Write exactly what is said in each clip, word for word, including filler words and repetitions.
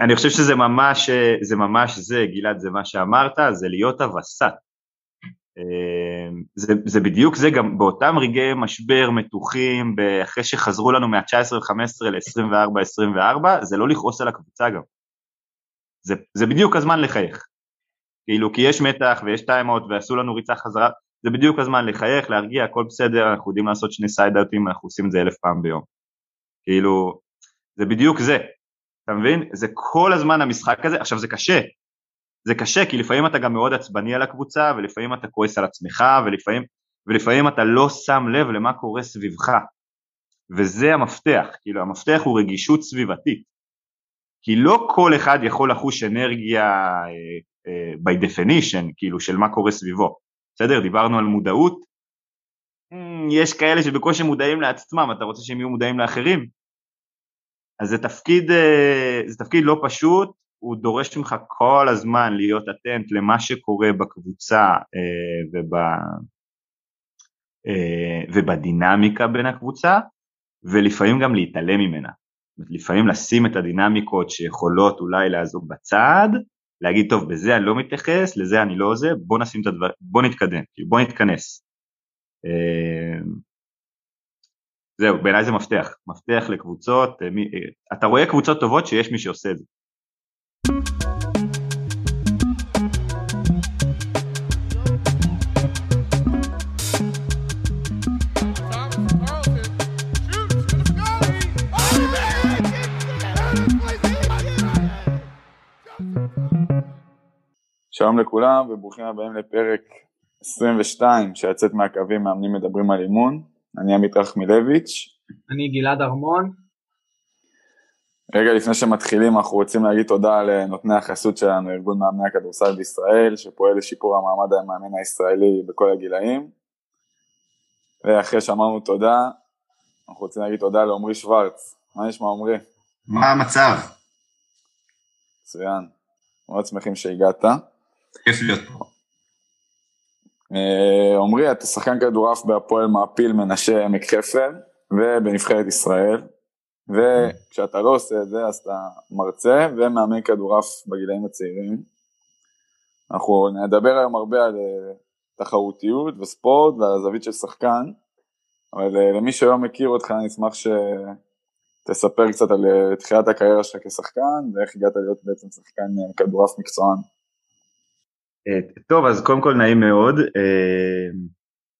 אני חושב שזה ממש זה, ממש זה, גלעד, זה מה שאמרת, זה להיות הווסת. זה, זה בדיוק זה, גם באותם רגעי משבר מתוחים, אחרי שחזרו לנו מה-תשע עשרה חמש עשרה ל-עשרים וארבע עשרים וארבע, זה לא לכעוס על הקבוצה גם. זה, זה בדיוק הזמן לחייך. כאילו, כי יש מתח ויש טיימות ועשו לנו ריצה חזרה, זה בדיוק הזמן לחייך, להרגיע, הכל בסדר, אנחנו יודעים לעשות שני סיידאוטים, אנחנו עושים את זה אלף פעם ביום. כאילו, זה בדיוק זה. אתה מבין? זה כל הזמן המשחק הזה, עכשיו זה קשה, זה קשה, כי לפעמים אתה גם מאוד עצבני על הקבוצה, ולפעמים אתה כועס על עצמך, ולפעמים, ולפעמים אתה לא שם לב למה קורה סביבך, וזה המפתח, כאילו המפתח הוא רגישות סביבתית, כי לא כל אחד יכול לחוש אנרגיה by definition, כאילו של מה קורה סביבו, בסדר? דיברנו על מודעות, יש כאלה שבקושי מודעים לעצמם, אתה רוצה שהם יהיו מודעים לאחרים, אז זה תפקיד, זה תפקיד לא פשוט, הוא דורש ממך כל הזמן להיות אטנט למה שקורה בקבוצה ובדינמיקה בין הקבוצה, ולפעמים גם להתעלם ממנה. לפעמים לשים את הדינמיקות שיכולות אולי לעזוב בצד, להגיד, טוב, בזה אני לא מתייחס, לזה אני לא עוזב, בוא נשים את הדבר, בוא נתקדם, בוא נתכנס. זהו, בעיניי זה מפתח, מפתח לקבוצות, אתה רואה קבוצות טובות שיש מי שעושה את זה. שלום לכולם וברוכים הבאים לפרק עשרים ושתיים שיצאת מהקווים מאמנים מדברים על אימון. אני עמית רחמילביץ'. אני גלעד ארמון. רגע לפני שמתחילים, אנחנו רוצים להגיד תודה לנותני החסות שלנו, ארגון מאמני הכדורסל בישראל, שפועל לשיפור המעמד המאמן הישראלי בכל הגילאים. ואחרי שאמרנו תודה, אנחנו רוצים להגיד תודה לעומרי שוורץ. מה נשמע עומרי? מה המצב? מצוין. מאוד שמחים שהגעת. כיף להיות פה. עומרי, אתה שחקן כדורעף בהפועל מעפיל מנשה עמק חפר, ובנבחרת ישראל. וכשאתה לא עושה את זה, אז אתה מרצה ומאמן כדורעף בגילאים הצעירים. אנחנו נדבר היום הרבה על תחרותיות וספורט ועל הזווית של שחקן, אבל למי שהיום מכיר אותך, אני אשמח שתספר קצת על תחילת הקריירה שלך כשחקן, ואיך הגעת להיות בעצם שחקן כדורעף מקצוען. טוב, אז קודם כל נעים מאוד,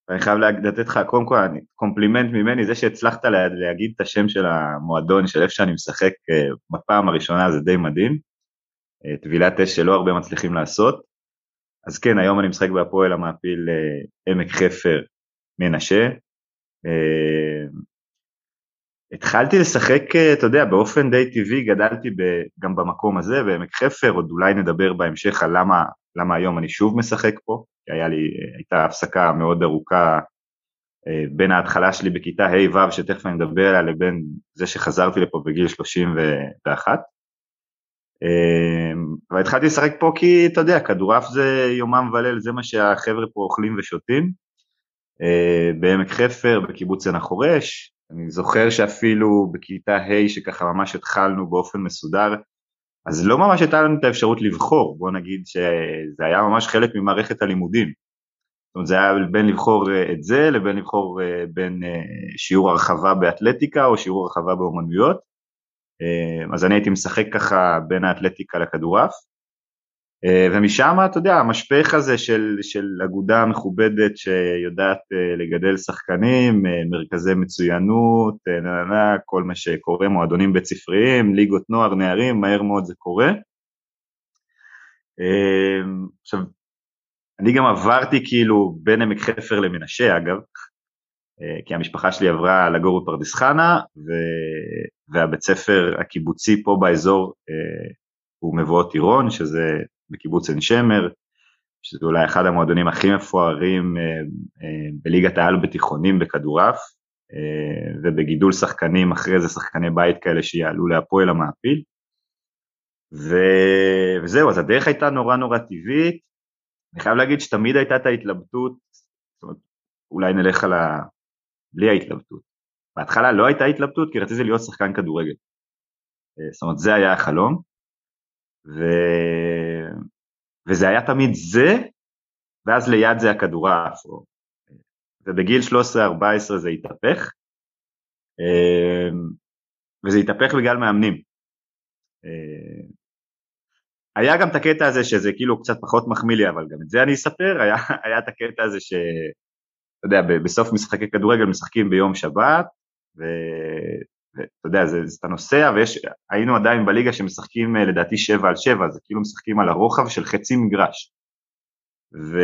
ואני חייב לתת לך קודם כל קומפלימנט ממני, זה שהצלחת להגיד את השם של המועדון של איפה שאני משחק בפעם הראשונה, זה די מדהים, טבילת אש שלא הרבה מצליחים לעשות. אז כן, היום אני משחק בהפועל המעפיל עמק חפר מנשה. התחלתי לשחק, אתה יודע, באופן די טבעי, גדלתי גם במקום הזה בעמק חפר, עוד אולי נדבר בהמשך על למה למה היום אני שוב משחק פה, כי היה לי, הייתה הפסקה מאוד ארוכה בין ההתחלה שלי בכיתה ה' ו' שתכף אני מדבר עליה, לבין זה שחזרתי לפה בגיל שלושים ואחת, והתחלתי לשחק פה כי, אתה יודע, כדורעף זה יומם וליל, זה מה שהחבר'ה פה אוכלים ושותים, בעמק חפר, בקיבוץ עין החורש. אני זוכר שאפילו בכיתה ה' שככה ממש התחלנו באופן מסודר, אז לא ממש הייתה לנו את האפשרות לבחור, בוא נגיד שזה היה ממש חלק ממערכת הלימודים, זאת אומרת זה היה בין לבחור את זה, לבין לבחור בין שיעור הרחבה באתלטיקה, או שיעור הרחבה באומנויות, אז אני הייתי משחק ככה בין האתלטיקה לכדורעף, ומשם אתה יודע, המשפך הזה של, של אגודה מכובדת שיודעת לגדל שחקנים, מרכזי מצוינות, נענה, כל מה שקורה, מועדונים בית ספריים, ליגות נוער, נערים, מהר מאוד זה קורה. עכשיו, אני גם עברתי כאילו בין עמק חפר למנשה אגב, כי המשפחה שלי עברה לגור בפרדס חנה, והבית ספר הקיבוצי פה באזור הוא מבואות עירון, שזה בקיבוץ עין שמר, שזה אולי אחד המועדונים הכי מפוארים בליגת העל בתיכונים בכדורעף, ובגידול שחקנים, אחרי זה שחקני בית כאלה שיעלו להפועל המעפיל, וזהו, אז הדרך הייתה נורא נורא טבעית. אני חייב להגיד שתמיד הייתה את ההתלבטות, זאת אומרת, אולי נלך על ה... בלי ההתלבטות. בהתחלה לא הייתה התלבטות, כי רציתי להיות שחקן כדורגל. זאת אומרת, זה היה החלום, ו... וזה היה תמיד זה, ואז ליד זה הכדור האפרו. ובגיל שלוש עשרה ארבע עשרה זה התהפך, וזה התהפך בגלל מאמנים. היה גם את הקטע הזה שזה כאילו קצת פחות מחמיא לי, אבל גם את זה אני אספר, היה, היה את הקטע הזה ש... אתה יודע, בסוף משחקי כדורגל משחקים ביום שבת, ואתה יודע, זה, זה, אתה נוסע, והיינו עדיין בליגה שמשחקים לדעתי שבע על שבע, זה כאילו משחקים על הרוחב של חצי מגרש. ו...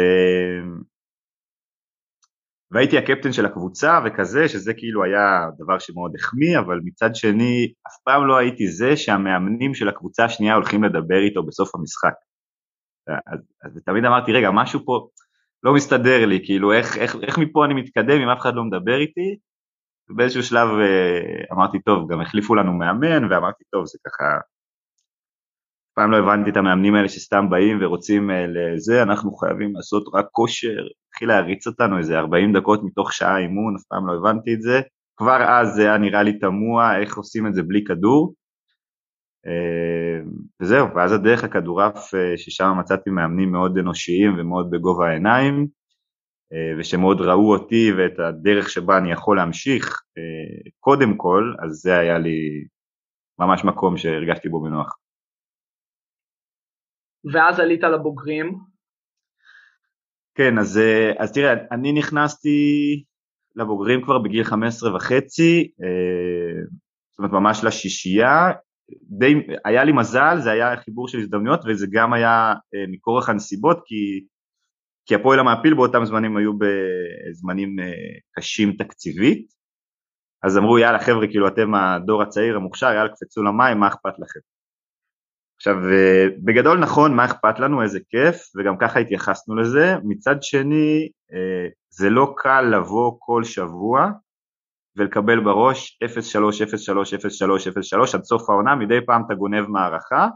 והייתי הקפטן של הקבוצה וכזה, שזה כאילו היה דבר שמאוד החמיא, אבל מצד שני, אף פעם לא הייתי זה שהמאמנים של הקבוצה השנייה הולכים לדבר איתו בסוף המשחק. אז, אז תמיד אמרתי, רגע, משהו פה לא מסתדר לי, כאילו איך, איך, איך מפה אני מתקדם אם אף אחד לא מדבר איתי, ובאיזשהו שלב אמרתי, טוב, גם החליפו לנו מאמן, ואמרתי, טוב, זה ככה, פעם לא הבנתי את המאמנים האלה שסתם באים ורוצים לזה, אנחנו חייבים לעשות רק כושר, התחיל להריץ אותנו איזה ארבעים דקות מתוך שעה אימון, אף פעם לא הבנתי את זה, כבר אז זה היה נראה לי תמוה, איך עושים את זה בלי כדור, וזהו, ואז הדרך הכדורף ששם מצאתי מאמנים מאוד אנושיים ומאוד בגובה העיניים, ושמאוד ראו אותי ואת הדרך שבה אני יכול להמשיך, קודם כל, אז זה היה לי ממש מקום שהרגשתי בו בנוח. ואז עלית לבוגרים? כן, אז, אז תראה, אני נכנסתי לבוגרים כבר בגיל חמש עשרה וחצי, זאת אומרת ממש לשישייה, די, היה לי מזל, זה היה חיבור של הזדמנויות, וזה גם היה מכורח הנסיבות, כי, כי הפועל המעפיל באותם זמנים היו בזמנים קשים תקציבית, אז אמרו, יאללה חבר'ה, כאילו אתם הדור הצעיר המוכשר, יאללה קפצו למים, מה אכפת לכם? עכשיו, בגדול נכון, מה אכפת לנו, איזה כיף, וגם ככה התייחסנו לזה, מצד שני, זה לא קל לבוא כל שבוע, ולקבל בראש אפס שלוש אפס שלוש אפס שלוש אפס שלוש עד סוף העונה, מדי פעם אתה גונב מערכה,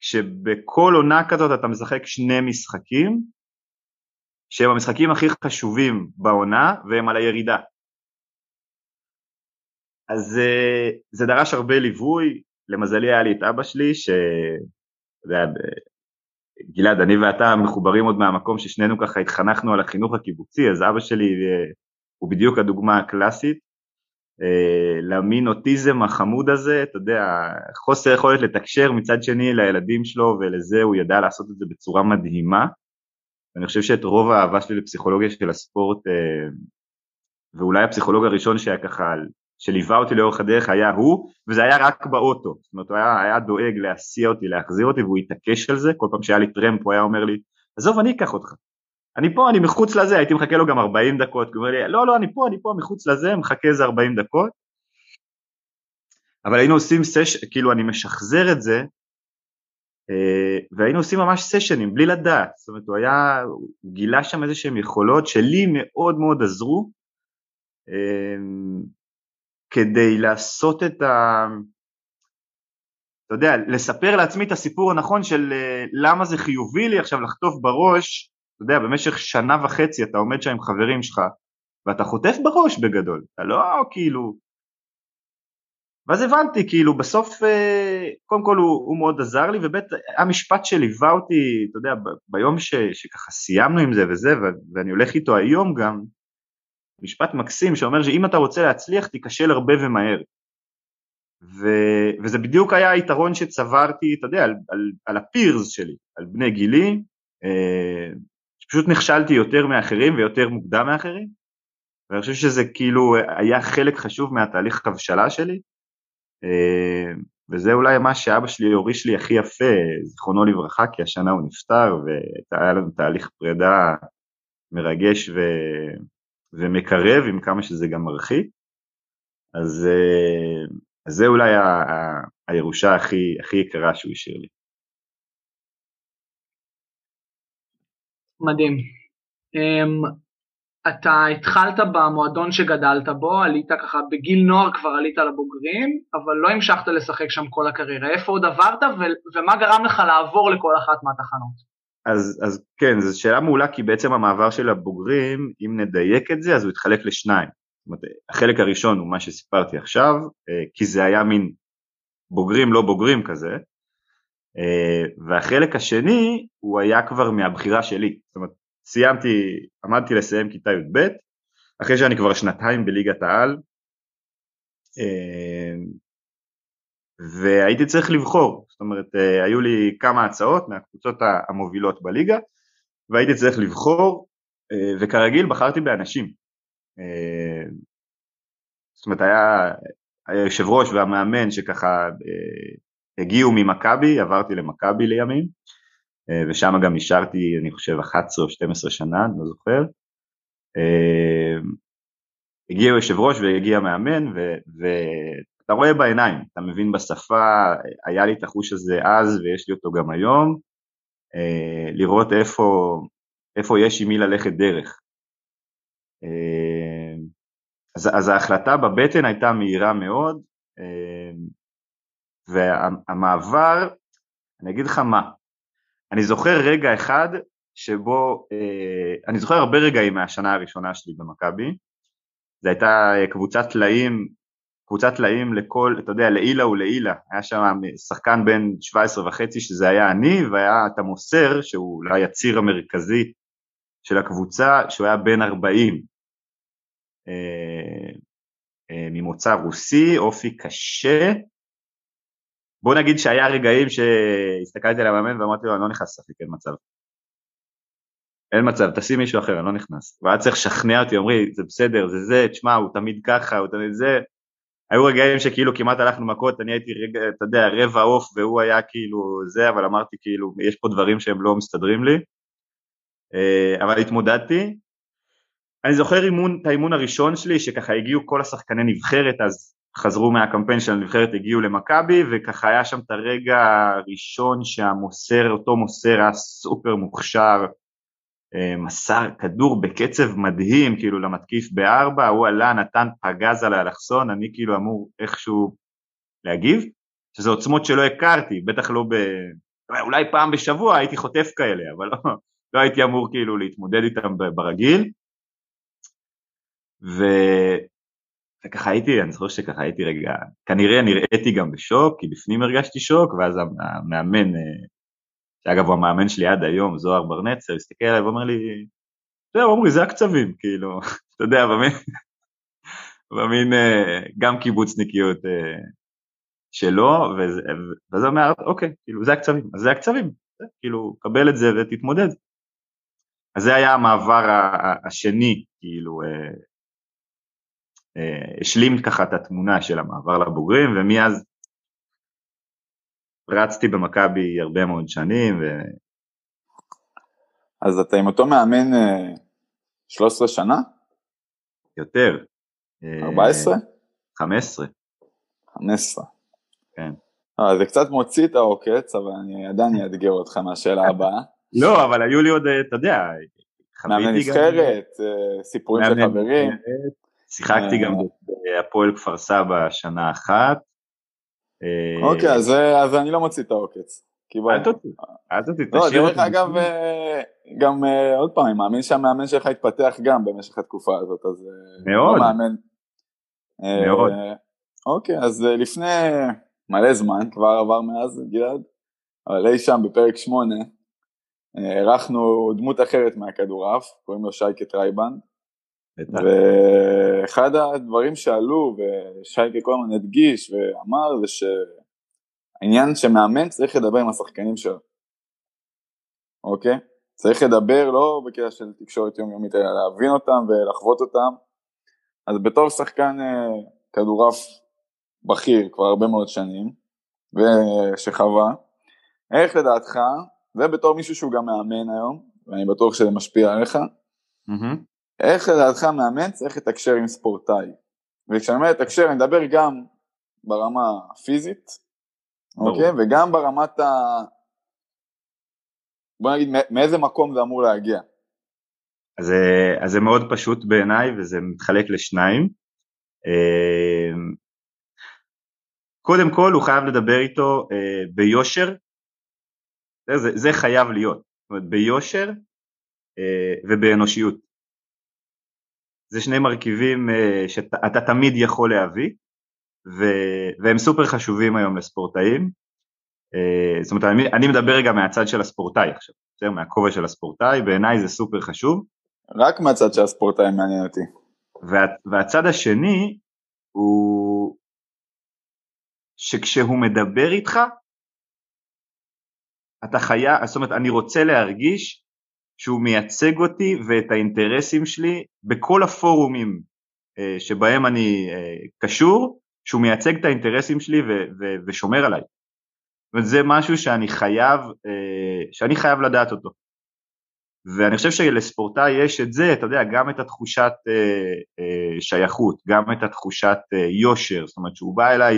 כשבכל עונה כזאת אתה משחק שני משחקים, שהם המשחקים הכי חשובים בעונה, והם על הירידה. אז זה דרש הרבה ליווי, למזלי היה לי את אבא שלי, שגלעד, אני ואתה מחוברים עוד מהמקום ששנינו ככה התחנכנו על החינוך הקיבוצי, אז אבא שלי הוא בדיוק הדוגמה הקלאסית, למין אוטיזם החמוד הזה, אתה יודע, חוסר יכולת לתקשר מצד שני לילדים שלו, ולזה הוא ידע לעשות את זה בצורה מדהימה, ואני חושב שאת רוב האהבה שלי לפסיכולוגיה של הספורט, ואולי הפסיכולוג הראשון שהיה ככה, שליווה אותי לאורך הדרך היה הוא, וזה היה רק באוטו, זאת אומרת, הוא היה, היה דואג להסיע אותי, להחזיר אותי, והוא התעקש על זה, כל פעם שהיה לי טרמפ, הוא היה אומר לי, עזוב, אני אקח אותך, אני פה, אני מחוץ לזה, הייתי מחכה לו גם ארבעים דקות, הוא אומר לי, לא, לא, אני פה, אני פה, מחוץ לזה, מחכה איזה ארבעים דקות, אבל היינו עושים סשן, כאילו אני משחזר את זה, והיינו עושים ממש סשנים, בלי לדעת, זאת אומרת, הוא היה, הוא גילה שם איזה שהם יכולות, שלי מאוד מאוד עזרו, כדי לעשות את ה... אתה יודע, לספר לעצמי את הסיפור הנכון של למה זה חיובי לי עכשיו לחטוף בראש, אתה יודע, במשך שנה וחצי אתה עומד שם עם חברים שלך, ואתה חוטף בראש בגדול, אתה לא כאילו... ואז הבנתי, כאילו, בסוף, קודם כל הוא, הוא מאוד עזר לי, ובית המשפט שליווה אותי, אתה יודע, ביום ש, שככה סיימנו עם זה וזה, ואני הולך איתו היום גם, משפט מקסים שאומר שאם אתה רוצה להצליח תיקשל הרבה ומהר, ו... וזה בדיוק היה היתרון שצברתי, אתה יודע, על, על, על הפירס שלי, על בני גילי, אה, שפשוט נכשלתי יותר מאחרים ויותר מוקדם מאחרים, ואני חושב שזה כאילו היה חלק חשוב מהתהליך כבשלה שלי, אה, וזה אולי מה שאבא שלי הוריש לי הכי יפה, זכרונו לברכה, כי השנה הוא נפטר, והיה לנו תהליך פרידה מרגש ו... ומקרב, עם כמה שזה גם מרחיק, אז, אז זה אולי ה, ה, הירושה הכי, הכי יקרה שהוא השאיר לי. מדהים. Um, אתה התחלת במועדון שגדלת בו, עלית ככה, בגיל נוער כבר עלית לבוגרים, אבל לא המשכת לשחק שם כל הקריירה. איפה עוד עברת, ו, ומה גרם לך לעבור לכל אחת מהתחנות? אז, אז כן, זו שאלה מעולה, כי בעצם המעבר של הבוגרים, אם נדייק את זה, אז הוא התחלק לשניים. זאת אומרת, החלק הראשון הוא מה שסיפרתי עכשיו, כי זה היה מין בוגרים לא בוגרים כזה, והחלק השני הוא היה כבר מהבחירה שלי, זאת אומרת, סיימתי, עמדתי לסיים כיתה י"ב, אחרי שאני כבר שנתיים בליגת העל, והייתי צריך לבחור, זאת אומרת, היו לי כמה הצעות מהקבוצות המובילות בליגה, והייתי צריך לבחור, וכרגיל בחרתי באנשים, זאת אומרת, היה היושב ראש והמאמן שככה הגיעו ממכבי, עברתי למכבי לימים, ושם גם נשארתי, אני חושב, אחת עשרה או שתים עשרה שנה, אני לא זוכר, הגיע יושב ראש והגיע מאמן, ואתה רואה בעיניים, אתה מבין בשפה, היה לי את החוש הזה אז, ויש לי אותו גם היום, לראות איפה, איפה יש עם מי ללכת דרך. אז, אז ההחלטה בבטן הייתה מהירה מאוד, והמעבר, אני אגיד לך מה, אני זוכר רגע אחד שבו, אני זוכר הרבה רגעים מהשנה הראשונה שלי במכבי, זו הייתה קבוצת תלאים, קבוצת תלאים לכל, אתה יודע, לעילה ולעילה, היה שם שחקן בין שבע עשרה וחצי שזה היה אני, והיה את המוסר, שהוא אולי הציר המרכזי של הקבוצה, שהוא היה בין ארבעים, ממוצא רוסי, אופי קשה, בוא נגיד שהיה רגעים שהסתכלתי על המאמן ואמרתי לו, אני לא נכנס לשחק, אין מצב. אין מצב, תשים מישהו אחר, אני לא נכנס. והיה צריך לשכנע אותי, אומרי, זה בסדר, זה זה, תשמע, הוא תמיד ככה, הוא תמיד זה. היו רגעים שכאילו כמעט הלכנו מכות, אני הייתי רגע, אתה יודע, רבע אוף, והוא היה כאילו זה, אבל אמרתי כאילו, יש פה דברים שהם לא מסתדרים לי. אבל התמודדתי. אני זוכר אימון, את האימון הראשון שלי, שככה הגיעו כל השחקני נבחרת, אז חזרו מהקמפיין של הנבחרת, הגיעו למכבי, וככה היה שם את הרגע הראשון שהמוסר, אותו מוסר היה סופר מוכשר, מסר כדור בקצב מדהים, כאילו למתקיף בארבע, הוא עלה, נתן פגז על האלכסון, אני כאילו אמור איכשהו להגיב, שזה עוצמות שלא הכרתי, בטח לא ב... אולי פעם בשבוע הייתי חוטף כאלה, אבל לא, לא הייתי אמור כאילו להתמודד איתם ברגיל, ו... וככה הייתי, אני זוכר שככה הייתי רגע, כנראה נראיתי גם בשוק, כי בפנים הרגשתי שוק, ואז המאמן, שאגב הוא המאמן שלי עד היום, זוהר ברנצר, הסתכל עליי ואומר לי, זהו, אומרי, זה הקצבים, כאילו, אתה יודע, במין גם קיבוצניקיות שלו, ואז אומר, אוקיי, כאילו, זה הקצבים, אז זה הקצבים, כאילו, קבל את זה ותתמודד. אז זה היה המעבר השני, כאילו, השלים ככה את התמונה של המעבר לבוגרים, ומאז רצתי במכבי הרבה מאוד שנים. ו... אז אתה עם אותו מאמן שלוש עשרה שנה? יותר. ארבע עשרה? חמש עשרה. חמש עשרה. כן. אה, זה קצת מוציא את העוקץ, אבל אני עדיין אאתגר אותך מהשאלה הבאה. לא, אבל היו לי עוד, אתה יודע, מאמן נבחרת, סיפורים של חברים. שיחקתי גם בהפועל כפר סבא שנה אחת. אוקיי, אז אני לא מוציא את העוקץ. אל תוציא, אל תוציא, תשאיר אותי. אגב, גם עוד פעם, אני מאמין שהמאמן שלך התפתח גם במשך התקופה הזאת, אז... מאוד. מאוד. אוקיי, אז לפני מלא זמן, כבר עבר מאז, גלעד, אבל אי שם בפרק שמונה, ערכנו דמות אחרת מהכדורעף, קוראים לו שייקה טרייבן, ואחד הדברים שעלו ושייקה כל הזמן הדגיש ואמר זה שהעניין שמאמן צריך לדבר עם השחקנים שלו, אוקיי? צריך לדבר לא בקטע של תקשורת יומיומית אלא להבין אותם ולחוות אותם. אז בתור שחקן כדורעף בכיר כבר הרבה מאוד שנים ושחווה, איך לדעתך, ובתור מישהו שהוא גם מאמן היום ואני בטוח שזה משפיע עליך, אהה, איך לדעתך מאמן צריך לתקשר עם ספורטאי? וכשאני אומר לתקשר, אני מדבר גם ברמה הפיזית, אוקיי? וגם ברמת ה... בוא נגיד, מאיזה מקום זה אמור להגיע? אז, אז זה מאוד פשוט בעיניי, וזה מתחלק לשניים. קודם כל, הוא חייב לדבר איתו ביושר, זה, זה חייב להיות, זאת אומרת, ביושר ובאנושיות. זה שני מרכיבים שאתה תמיד יכול להביא, והם סופר חשובים היום לספורטאים, זאת אומרת, אני, אני מדבר רגע מהצד של הספורטאי עכשיו, בסדר? מהכובע של הספורטאי, בעיניי זה סופר חשוב. רק מהצד של הספורטאי מעניין אותי. וה, והצד השני הוא שכשהוא מדבר איתך, אתה חיה, זאת אומרת, אני רוצה להרגיש שהוא מייצג אותי ואת האינטרסים שלי בכל הפורומים שבהם אני קשור, שהוא מייצג את האינטרסים שלי ו- ו- ושומר עליי. וזה משהו שאני חייב, שאני חייב לדעת אותו. ואני חושב שלספורטאי יש את זה, אתה יודע, גם את התחושת שייכות, גם את התחושת יושר, זאת אומרת שהוא בא אליי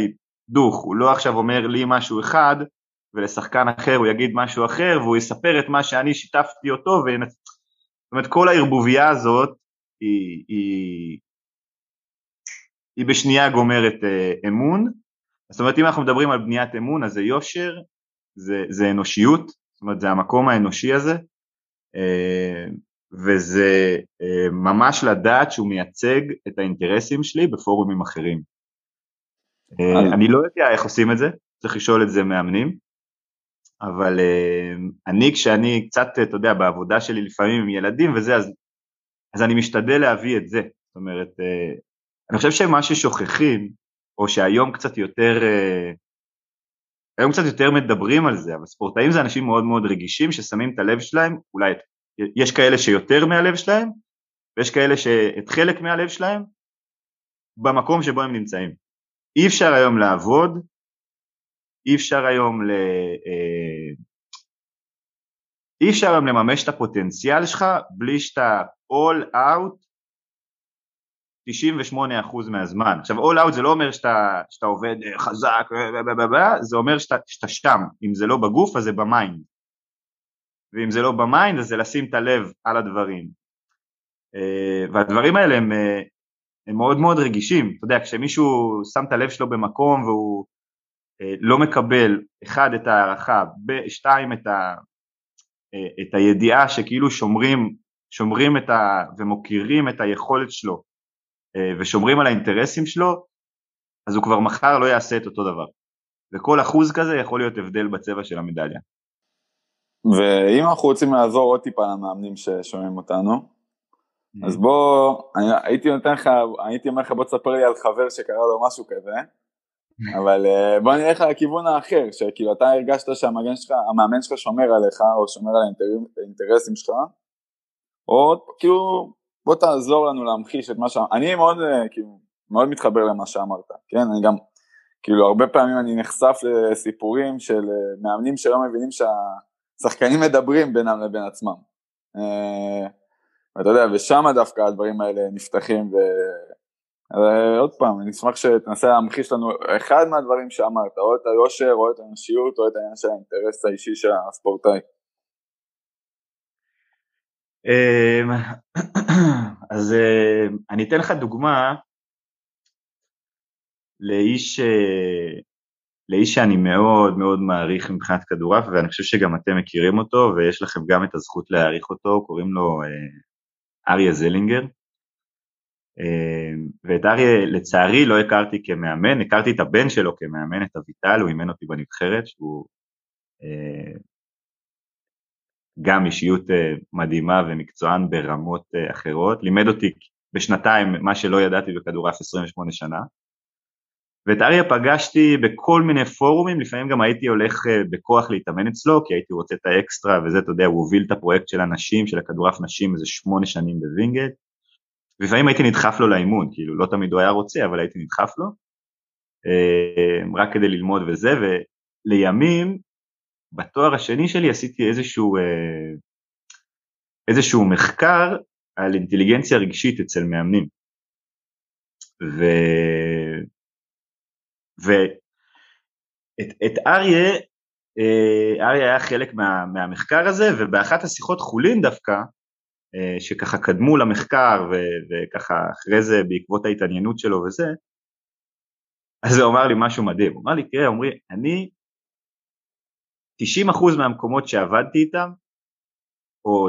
דוח, הוא לא עכשיו אומר לי משהו אחד, ולשחקן אחר הוא יגיד משהו אחר, והוא יספר את מה שאני שיתפתי אותו, ונצ... זאת אומרת, כל הערבוביה הזאת, היא, היא, היא בשנייה גומרת אמון, זאת אומרת, אם אנחנו מדברים על בניית אמון, אז זה יושר, זה, זה אנושיות, זאת אומרת, זה המקום האנושי הזה, וזה ממש לדעת שהוא מייצג את האינטרסים שלי בפורומים אחרים. אני לא יודע איך עושים את זה, צריך לשאול את זה מאמנים, אבל אני, כשאני קצת, אתה יודע, בעבודה שלי לפעמים עם ילדים וזה, אז, אז אני משתדל להביא את זה. זאת אומרת, אני חושב שמה ששוכחים, או שהיום קצת יותר, היום קצת יותר מדברים על זה, אבל ספורטאים זה אנשים מאוד מאוד רגישים, ששמים את הלב שלהם, אולי יש כאלה שיותר מהלב שלהם, ויש כאלה שאת חלק מהלב שלהם, במקום שבו הם נמצאים. אי אפשר היום לעבוד, אי אפשר היום ל... אי אפשר היום לממש את הפוטנציאל שלך, בלי שאתה all out תשעים ושמונה אחוז מהזמן. עכשיו, all out זה לא אומר שאתה, שאתה עובד חזק, זה אומר שאתה, שאתה שם. אם זה לא בגוף, אז זה במיינד. ואם זה לא במיינד, אז זה לשים את הלב על הדברים. והדברים האלה הם, הם מאוד מאוד רגישים. אתה יודע, כשמישהו שם את הלב שלו במקום והוא לא מקבל, אחד, את הערכה, שתיים, את, ה, את הידיעה שכאילו שומרים, שומרים את ה, ומוכירים את היכולת שלו, ושומרים על האינטרסים שלו, אז הוא כבר מחר לא יעשה את אותו דבר. וכל אחוז כזה יכול להיות הבדל בצבע של המדליה. ואם אנחנו רוצים לעזור עוד טיפה למאמנים ששומעים אותנו, mm-hmm. אז בוא, אני, הייתי נותן לך, הייתי אומר לך בוא תספר לי על חבר שקרא לו משהו כזה, אבל בוא נלך על הכיוון האחר, שכאילו אתה הרגשת שהמאמן שלך, המאמן שלך שומר עליך, או שומר על האינטרסים שלך, או כאילו, בוא תעזור לנו להמחיש את מה שאמרת. אני מאוד, כאילו, מאוד מתחבר למה שאמרת, כן? אני גם, כאילו, הרבה פעמים אני נחשף לסיפורים של מאמנים שלא מבינים שהשחקנים מדברים בינם לבין עצמם. ואתה יודע, ושם דווקא הדברים האלה נפתחים ו... עוד פעם, אני אשמח שתנסה להמחיש לנו אחד מהדברים שאמרת, או את היושר, או את האנושיות, או את העניין של האינטרס האישי של הספורטאי. אז אני אתן לך דוגמה לאיש, לאיש שאני מאוד מאוד מעריך מבחינת כדורעף, ואני חושב שגם אתם מכירים אותו, ויש לכם גם את הזכות להעריך אותו, קוראים לו אריה זלינגר. ואת אריה לצערי לא הכרתי כמאמן, הכרתי את הבן שלו כמאמן, את אביטל, הוא אימן אותי בנבחרת, שהוא גם אישיות מדהימה ומקצוען ברמות אחרות, לימד אותי בשנתיים מה שלא ידעתי בכדורעף עשרים ושמונה שנה, ואת אריה פגשתי בכל מיני פורומים, לפעמים גם הייתי הולך בכוח להתאמן אצלו, כי הייתי רוצה את האקסטרה וזה, אתה יודע, הוא הוביל את הפרויקט של הנשים, של הכדורעף נשים, איזה שמונה שנים בווינגייט, לפעמים הייתי נדחף לו לאימון, כאילו לא תמיד הוא היה רוצה, אבל הייתי נדחף לו, רק כדי ללמוד וזה, ולימים, בתואר השני שלי עשיתי איזשהו, איזשהו מחקר על אינטליגנציה רגשית אצל מאמנים, ו... ו... את, את אריה, אריה היה חלק מה, מהמחקר הזה, ובאחת השיחות חולין דווקא, שככה קדמו למחקר, וככה אחרי זה, בעקבות ההתעניינות שלו וזה, אז הוא אמר לי משהו מדהים, הוא אמר לי, תראה, אומרי, אני, תשעים אחוז מהמקומות שעבדתי איתם, או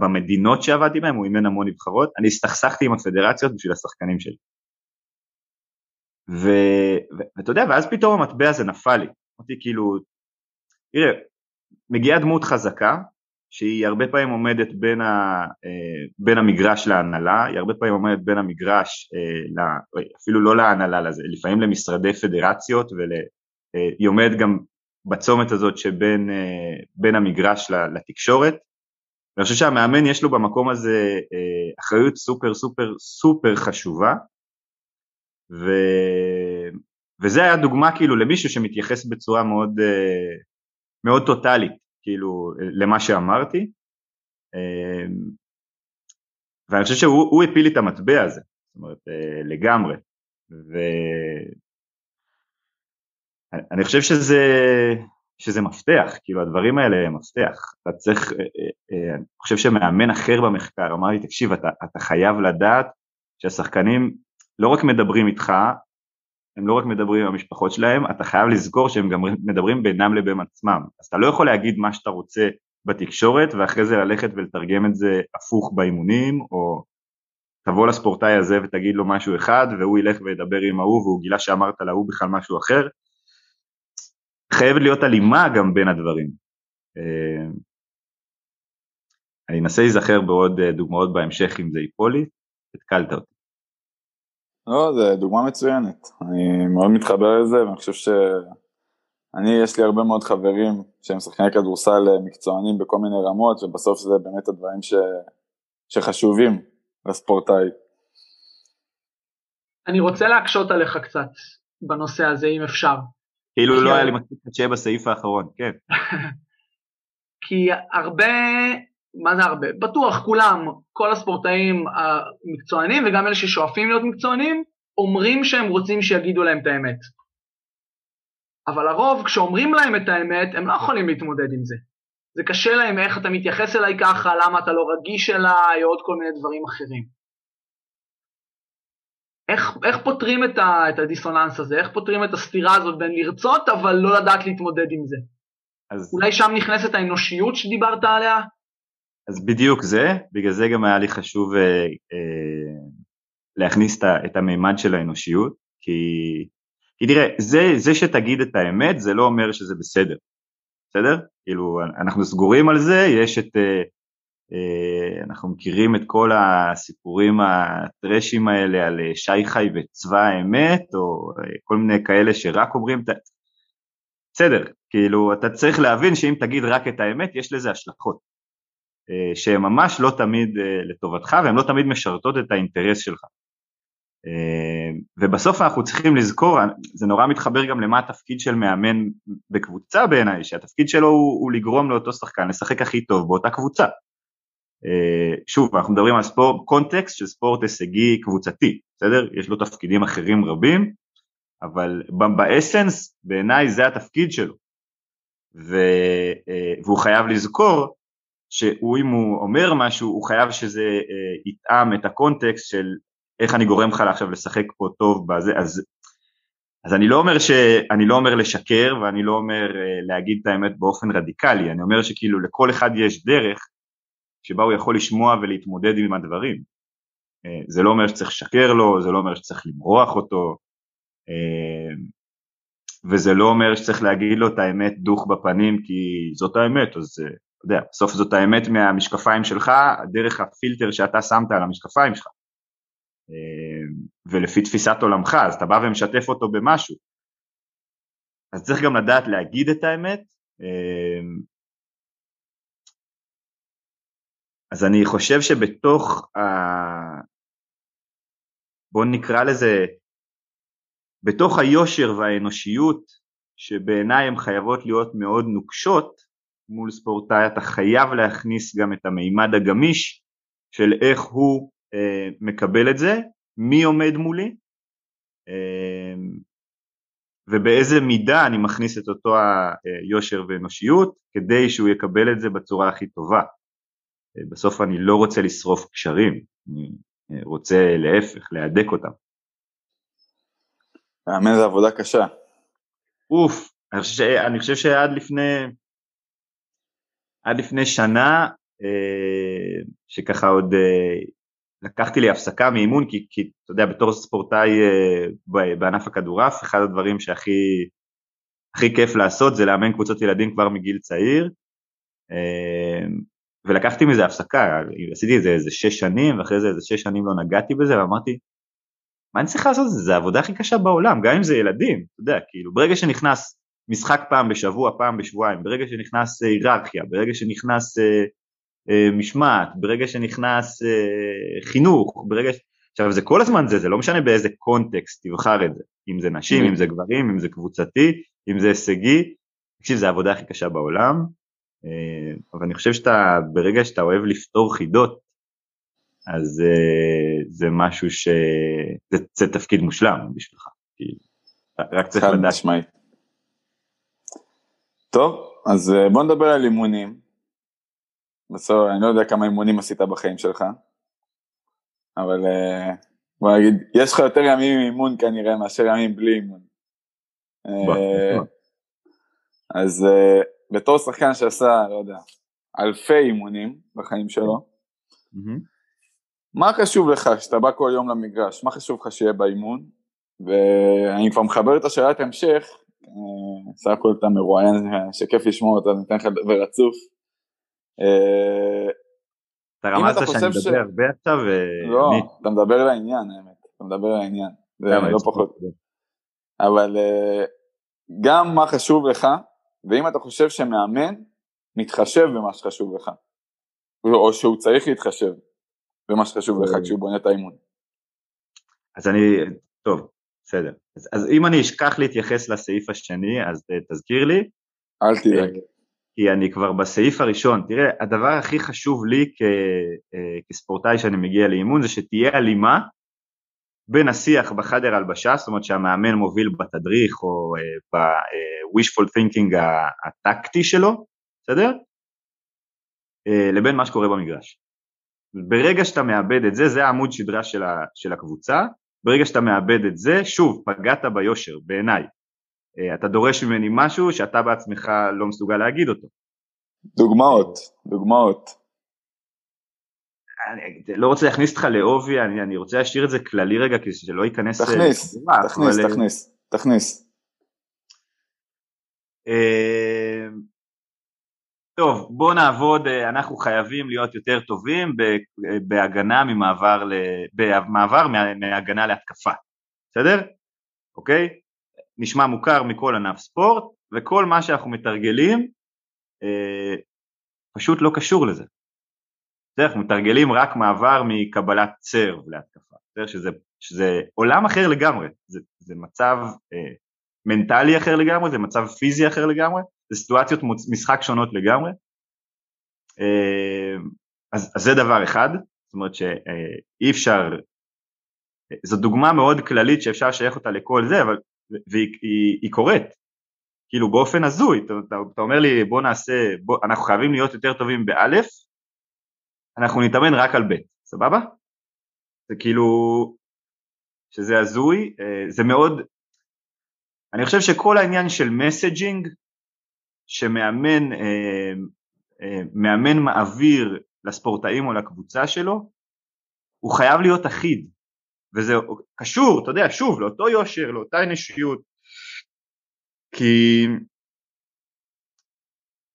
במדינות שעבדתי בהם, הוא אימן המון נבחרות, אני הסתכסכתי עם הפדרציות בשביל השחקנים שלי. ואתה יודע, ואז פתאום המטבע הזה נפל לי, אמרתי כאילו, תראה, מגיעה דמות חזקה, שהיא הרבה פעמים עומדת בין, ה, בין המגרש להנהלה, היא הרבה פעמים עומדת בין המגרש, אפילו לא להנהלה, לפעמים למשרדי פדרציות, והיא עומדת גם בצומת הזאת שבין בין המגרש לתקשורת, ואני חושב שהמאמן יש לו במקום הזה אחריות סופר סופר סופר חשובה, ו... וזה היה דוגמה כאילו למישהו שמתייחס בצורה מאוד, מאוד טוטלית, כאילו למה שאמרתי, ואני חושב שהוא הפיל לי את המטבע הזה, זאת אומרת לגמרי, ואני חושב שזה, שזה מפתח, כאילו הדברים האלה מפתח, אתה צריך, אני חושב שמאמן אחר במחקר אמר לי, תקשיב, אתה, אתה חייב לדעת שהשחקנים לא רק מדברים איתך, הם לא רק מדברים עם המשפחות שלהם, אתה חייב לזכור שהם גם מדברים בינם לבין עצמם, אז אתה לא יכול להגיד מה שאתה רוצה בתקשורת, ואחרי זה ללכת ולתרגם את זה הפוך באימונים, או תבוא לספורטאי הזה ותגיד לו משהו אחד, והוא ילך וידבר עם ההוא, והוא גילה שאמרת להוא בכלל משהו אחר, חייבת להיות אלימה גם בין הדברים. אני אנסה להיזכר בעוד דוגמאות בהמשך, אם זה ייפול לי, התקלת אותי. לא, זו דוגמה מצוינת, אני מאוד מתחבר לזה, ואני חושב שאני, יש לי הרבה מאוד חברים שהם שחקני כדורסל מקצוענים בכל מיני רמות, ובסוף זה באמת הדברים ש... שחשובים לספורטאי. אני רוצה להקשות עליך קצת בנושא הזה, אם אפשר. כאילו לא היה לי מצליח שיהיה בסעיף האחרון, כן. כי הרבה... מה זה הרבה? בטוח, כולם, כל הספורטאים המקצוענים, וגם אלה ששואפים להיות מקצוענים, אומרים שהם רוצים שיגידו להם את האמת. אבל הרוב, כשאומרים להם את האמת, הם לא יכולים להתמודד עם זה. זה קשה להם, איך אתה מתייחס אליי ככה, למה אתה לא רגיש אליי, או עוד כל מיני דברים אחרים. איך, איך פותרים את, ה, את הדיסוננס הזה? איך פותרים את הסתירה הזאת בין לרצות, אבל לא לדעת להתמודד עם זה? אז... אולי שם נכנסת האנושיות שדיברת עליה? אז בדיוק זה, בגלל זה גם היה לי חשוב אה, אה, להכניס את המימד של האנושיות, כי, כי תראה, זה, זה שתגיד את האמת, זה לא אומר שזה בסדר, בסדר? כאילו, אנחנו סגורים על זה, יש את, אה, אה, אנחנו מכירים את כל הסיפורים הטרשים האלה, על שי חי וצבא האמת, או כל מיני כאלה שרק אומרים, בסדר, כאילו, אתה צריך להבין שאם תגיד רק את האמת, יש לזה השלכות. שהן ממש לא תמיד לטובתך, והן לא תמיד משרתות את האינטרס שלך. ובסוף אנחנו צריכים לזכור, זה נורא מתחבר גם למה התפקיד של מאמן בקבוצה בעיניי, שהתפקיד שלו הוא, הוא לגרום לאותו שחקן, לשחק הכי טוב באותה קבוצה. שוב, אנחנו מדברים על ספורט, קונטקסט של ספורט הישגי קבוצתי, בסדר? יש לו תפקידים אחרים רבים, אבל באסנס בעיניי זה התפקיד שלו. והוא חייב לזכור, שהוא אם הוא אומר משהו, הוא חייב שזה אה, יתאם את הקונטקסט של איך אני גורם לך עכשיו לשחק פה טוב בזה, אז, אז אני, לא אומר ש, אני לא אומר לשקר, ואני לא אומר אה, להגיד את האמת באופן רדיקלי, אני אומר שכאילו לכל אחד יש דרך, שבה הוא יכול לשמוע ולהתמודד עם הדברים, אה, זה לא אומר שצריך לשקר לו, זה לא אומר שצריך למרוח אותו, אה, וזה לא אומר שצריך להגיד לו את האמת דוח בפנים, כי זאת האמת, אז... אה, אתה יודע, בסוף זאת האמת מהמשקפיים שלך, דרך הפילטר שאתה שמת על המשקפיים שלך, ולפי תפיסת עולמך, אז אתה בא ומשתף אותו במשהו, אז צריך גם לדעת להגיד את האמת, אז אני חושב שבתוך, ה... בוא נקרא לזה, בתוך היושר והאנושיות, שבעיניי הן חייבות להיות מאוד נוקשות, מול ספורטאי אתה חייב להכניס גם את המימד הגמיש של איך הוא אה, מקבל את זה, מי עומד מולי, אה, ובאיזה מידה אני מכניס את אותו היושר ואנושיות, כדי שהוא יקבל את זה בצורה הכי טובה. אה, בסוף אני לא רוצה לשרוף קשרים, אני רוצה להפך, להדק אותם. האמן זה עבודה קשה. אוף, אני חושב, אני חושב שעד לפני... עד לפני שנה, שככה עוד לקחתי לי הפסקה מאימון, כי, כי אתה יודע, בתור ספורטאי בענף הכדורעף, אחד הדברים שהכי הכי כיף לעשות זה לאמן קבוצות ילדים כבר מגיל צעיר, ולקחתי מזה הפסקה, עשיתי איזה, איזה שש שנים, ואחרי זה איזה שש שנים לא נגעתי בזה, ואמרתי, מה אני צריך לעשות את זה? זה העבודה הכי קשה בעולם, גם אם זה ילדים, אתה יודע, כאילו, ברגע שנכנס משחק פעם בשבוע, פעם בשבועיים, ברגע שנכנס היררכיה, ברגע שנכנס אה, אה, משמעת, ברגע שנכנס אה, חינוך, ברגע... עכשיו, זה כל הזמן זה, זה לא משנה באיזה קונטקסט תבחר את זה, אם זה נשים, אם זה גברים, אם זה קבוצתי, אם זה הישגי, תקשיב, זה העבודה הכי קשה בעולם, אה, אבל אני חושב שאתה, ברגע שאתה אוהב לפתור חידות, אז אה, זה משהו ש... זה, זה תפקיד מושלם בשבילך, כי רק צריך לדעת. משמעית. טוב, אז בוא נדבר על אימונים. בסדר, אני לא יודע כמה אימונים עשית בחיים שלך, אבל בוא נגיד, יש לך יותר ימים עם אימון כנראה, מאשר ימים בלי אימון. אז בתור שחקן שעשה, לא יודע, אלפי אימונים בחיים שלו, מה חשוב לך שאתה בא כל יום למגרש? מה חשוב לך שיהיה באימון? ואני כבר מחבר את השאלת המשך, סך הכל אתה מרואיין שכיף לשמוע אותה, ניתן לך דבר רצוף. אתה רמזת שאני מדבר הרבה עכשיו? לא, אתה מדבר לעניין, האמת, אתה מדבר לעניין, זה לא פחות. אבל גם מה חשוב לך, ואם אתה חושב שמאמן, מתחשב במה שחשוב לך, או שהוא צריך להתחשב במה שחשוב לך כשהוא בונה את האימון. אז אני, טוב. בסדר. אז, אז אם אני אשכח להתייחס לסעיף השני, אז תזכיר לי. אל תדאג. כי אני כבר בסעיף הראשון. תראה, הדבר הכי חשוב לי כ, כספורטאי שאני מגיע לאימון, זה שתהיה אלימה בין השיח בחדר הלבשה, זאת אומרת שהמאמן מוביל בתדריך, או ב-wishful thinking הטקטי שלו, בסדר? לבין מה שקורה במגרש. ברגע שאתה מאבד את זה, זה העמוד שדרה של, ה, של הקבוצה, ברגע שאתה מאבד את זה, שוב, פגעת ביושר, בעיניי. אתה דורש ממני משהו שאתה בעצמך לא מסוגל להגיד אותו. דוגמאות, דוגמאות. אני לא רוצה להכניס אותך לאובי, אני, אני רוצה להשאיר את זה כללי רגע, כי שלא ייכנס... תכניס, לתגובה, תכניס, אבל... תכניס, תכניס. טוב, בוא נעבוד, אנחנו חייבים להיות יותר טובים בהגנה ממעבר ל... במעבר מהגנה להתקפה, בסדר? אוקיי? נשמע מוכר מכל ענף ספורט, וכל מה שאנחנו מתרגלים, אה, פשוט לא קשור לזה. בסדר? אנחנו מתרגלים רק מעבר מקבלת סרב להתקפה, בסדר? שזה, שזה עולם אחר לגמרי, זה, זה מצב אה, מנטלי אחר לגמרי, זה מצב פיזי אחר לגמרי, זה סיטואציות משחק שונות לגמרי, אז, אז זה דבר אחד, זאת אומרת שאי אפשר, זו דוגמה מאוד כללית שאפשר לשייך אותה לכל זה, אבל, והיא היא, היא קורית, כאילו באופן הזוי, אתה, אתה אומר לי בוא נעשה, בוא, אנחנו חייבים להיות יותר טובים באלף, אנחנו נתאמן רק על בית, סבבה? זה כאילו, שזה הזוי, זה מאוד, אני חושב שכל העניין של מסג'ינג, שמאמן אה, אה, מאמן מעביר לספורטאים או לקבוצה שלו, הוא חייב להיות אחיד, וזה קשור, אתה יודע, שוב, לאותו יושר, לאותה אנושיות, כי,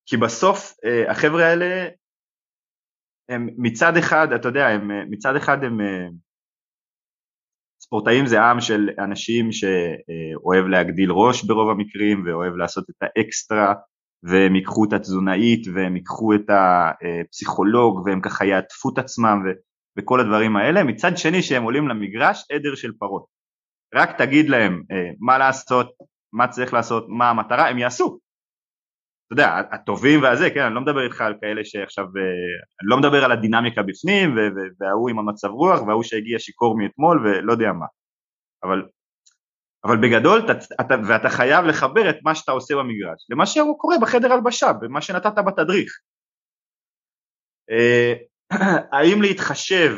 כי בסוף אה, החבר'ה האלה, הם מצד אחד, אתה יודע, הם, מצד אחד הם, אה, ספורטאים זה עם של אנשים שאוהב להגדיל ראש ברוב המקרים, ואוהב לעשות את האקסטרה, והם יקחו את התזונאית, והם יקחו את הפסיכולוג, והם ככה יעטפו את עצמם, ו- וכל הדברים האלה. מצד שני שהם עולים למגרש, עדר של פרות. רק תגיד להם אה, מה לעשות, מה צריך לעשות, מה המטרה, הם יעשו. אתה יודע, הטובים והזה, כן, אני לא מדבר איתך על כאלה שעכשיו, אה, אני לא מדבר על הדינמיקה בפנים, ו- ו- והוא עם המצב רוח, והוא שהגיע שיקור מאתמול, ולא יודע מה. אבל... אבל בגדול, אתה, ואתה חייב לחבר את מה שאתה עושה במגרש, למה שהוא קורה בחדר הלבשה, במה שנתת בתדריך. האם להתחשב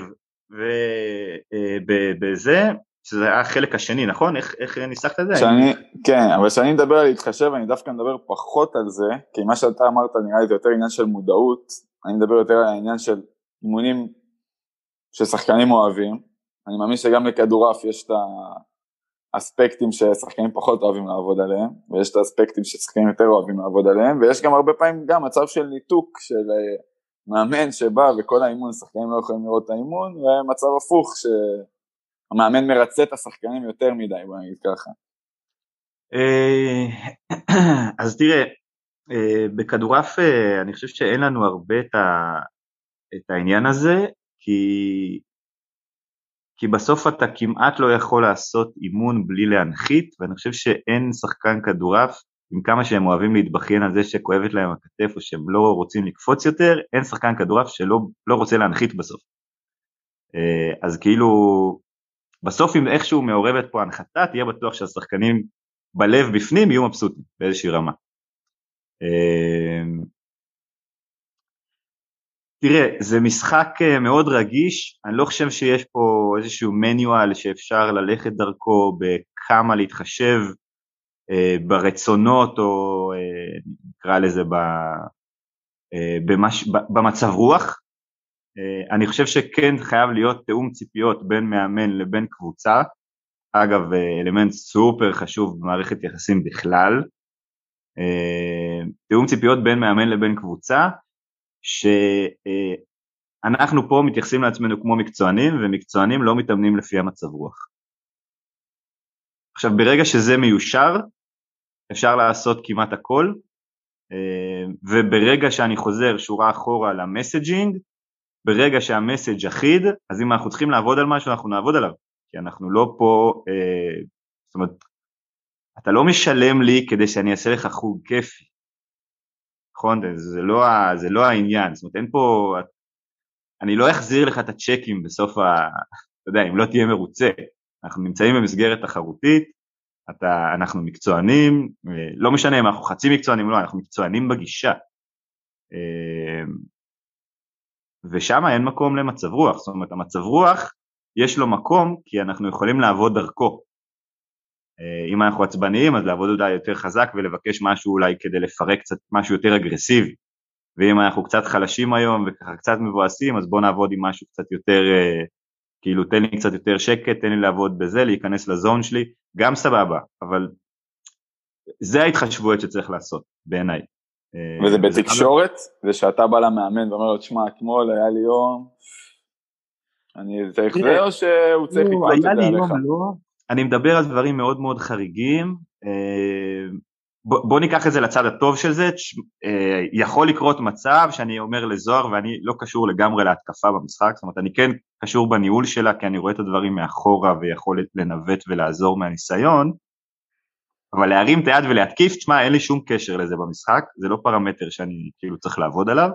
בזה, שזה היה החלק השני, נכון? איך, איך ניסחת את זה? שאני, כן, אבל כשאני מדבר על להתחשב, אני דווקא מדבר פחות על זה, כי מה שאתה אמרת נראה לי זה יותר עניין של מודעות, אני מדבר יותר על העניין של אימונים ששחקנים אוהבים, אני מאמין שגם לכדורעף יש את ה... אספקטים ששחקנים פחות אוהבים לעבוד עליהם, ויש את האספקטים ששחקנים יותר אוהבים לעבוד עליהם, ויש גם הרבה פעמים גם מצב של ניתוק, של מאמן שבא וכל האימון, שחקנים לא יכולים לראות את האימון, ומצב הפוך שהמאמן מרצה את השחקנים יותר מדי, בוא נגיד ככה. אז תראה, בכדורף אני חושב שאין לנו הרבה את העניין הזה, כי... כי בסוף אתה כמעט לא יכול לעשות אימון בלי להנחית, ואני חושב שאין שחקן כדורף, עם כמה שהם אוהבים להתבחין על זה שכואבת להם הכתף, או שהם לא רוצים לקפוץ יותר, אין שחקן כדורף שלא לא רוצה להנחית בסוף. אז כאילו, בסוף אם איכשהו מעורבת פה הנחתה, תהיה בטוח שהשחקנים בלב בפנים יהיו מבסוטים, באיזושהי רמה. תראה, זה משחק מאוד רגיש, אני לא חושב שיש פה איזשהו מניואל שאפשר ללכת דרכו בכמה להתחשב אה, ברצונות או אה, נקרא לזה ב, אה, במש, ב, במצב רוח. אה, אני חושב שכן חייב להיות תאום ציפיות בין מאמן לבין קבוצה, אגב אלמנט סופר חשוב במערכת יחסים בכלל, אה, תאום ציפיות בין מאמן לבין קבוצה, שאנחנו פה מתייחסים לעצמנו כמו מקצוענים, ומקצוענים לא מתאמנים לפי המצב רוח. עכשיו, ברגע שזה מיושר, אפשר לעשות כמעט הכל, וברגע שאני חוזר שורה אחורה למסג'ינג, ברגע שהמסג' אחיד, אז אם אנחנו צריכים לעבוד על משהו, אנחנו נעבוד עליו, כי אנחנו לא פה, זאת אומרת, אתה לא משלם לי כדי שאני אעשה לך חוג כיפי, נכון, זה לא, זה לא העניין, זאת אומרת, אין פה, אני לא אחזיר לך את הצ'קים בסוף ה... אתה יודע, אם לא תהיה מרוצה, אנחנו נמצאים במסגרת תחרותית, אתה, אנחנו מקצוענים, לא משנה אם אנחנו חצי מקצוענים, לא, אנחנו מקצוענים בגישה, ושם אין מקום למצב רוח, זאת אומרת, המצב רוח יש לו מקום, כי אנחנו יכולים לעבוד דרכו, אם אנחנו עצבניים, אז לעבוד אולי יותר חזק ולבקש משהו אולי כדי לפרק קצת משהו יותר אגרסיבי, ואם אנחנו קצת חלשים היום וככה קצת מבואסים, אז בואו נעבוד עם משהו קצת יותר, כאילו תן לי קצת יותר שקט, תן לי לעבוד בזה, להיכנס לזון שלי, גם סבבה, אבל זה ההתחשבויות שצריך לעשות בעיניי. וזה בתקשורת, זה שאתה בא למאמן ואומר לו, תשמע, אתמול היה לי יום, אני צריך זה או שהוא צריך לקלוט את זה עליך? אני מדבר על דברים מאוד מאוד חריגים, בוא ניקח את זה לצד הטוב של זה, יכול לקרות מצב שאני אומר לזוהר, ואני לא קשור לגמרי להתקפה במשחק, זאת אומרת, אני כן קשור בניהול שלה, כי אני רואה את הדברים מאחורה, ויכול לנווט ולעזור מהניסיון, אבל להרים את היד ולהתקיף, תשמע, אין לי שום קשר לזה במשחק, זה לא פרמטר שאני כאילו צריך לעבוד עליו,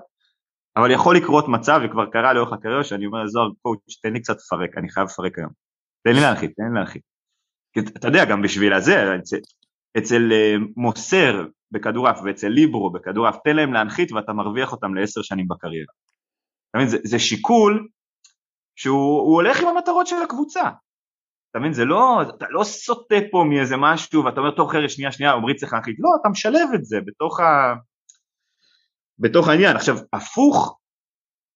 אבל יכול לקרות מצב, וכבר קרה לאורך הקריירה, שאני אומר לזוהר, קוץ', תן לי קצת פרק, אני חייב פרק היום, תן לי להנחית, תן לי להנחית. אתה יודע, גם בשביל הזה, אצל, אצל מוסר בכדורף ואצל ליברו בכדורף, תן להם להנחית ואתה מרוויח אותם לעשר שנים בקריירה. תמיד, זה, זה שיקול שהוא הולך עם המטרות של הקבוצה. תמיד, זה לא, אתה לא סוטה פה מאיזה משהו, ואתה אומר, תוך חרש שנייה, שנייה, אומרים צריך להנחית. לא, אתה משלב את זה בתוך, ה... בתוך העניין. עכשיו, הפוך,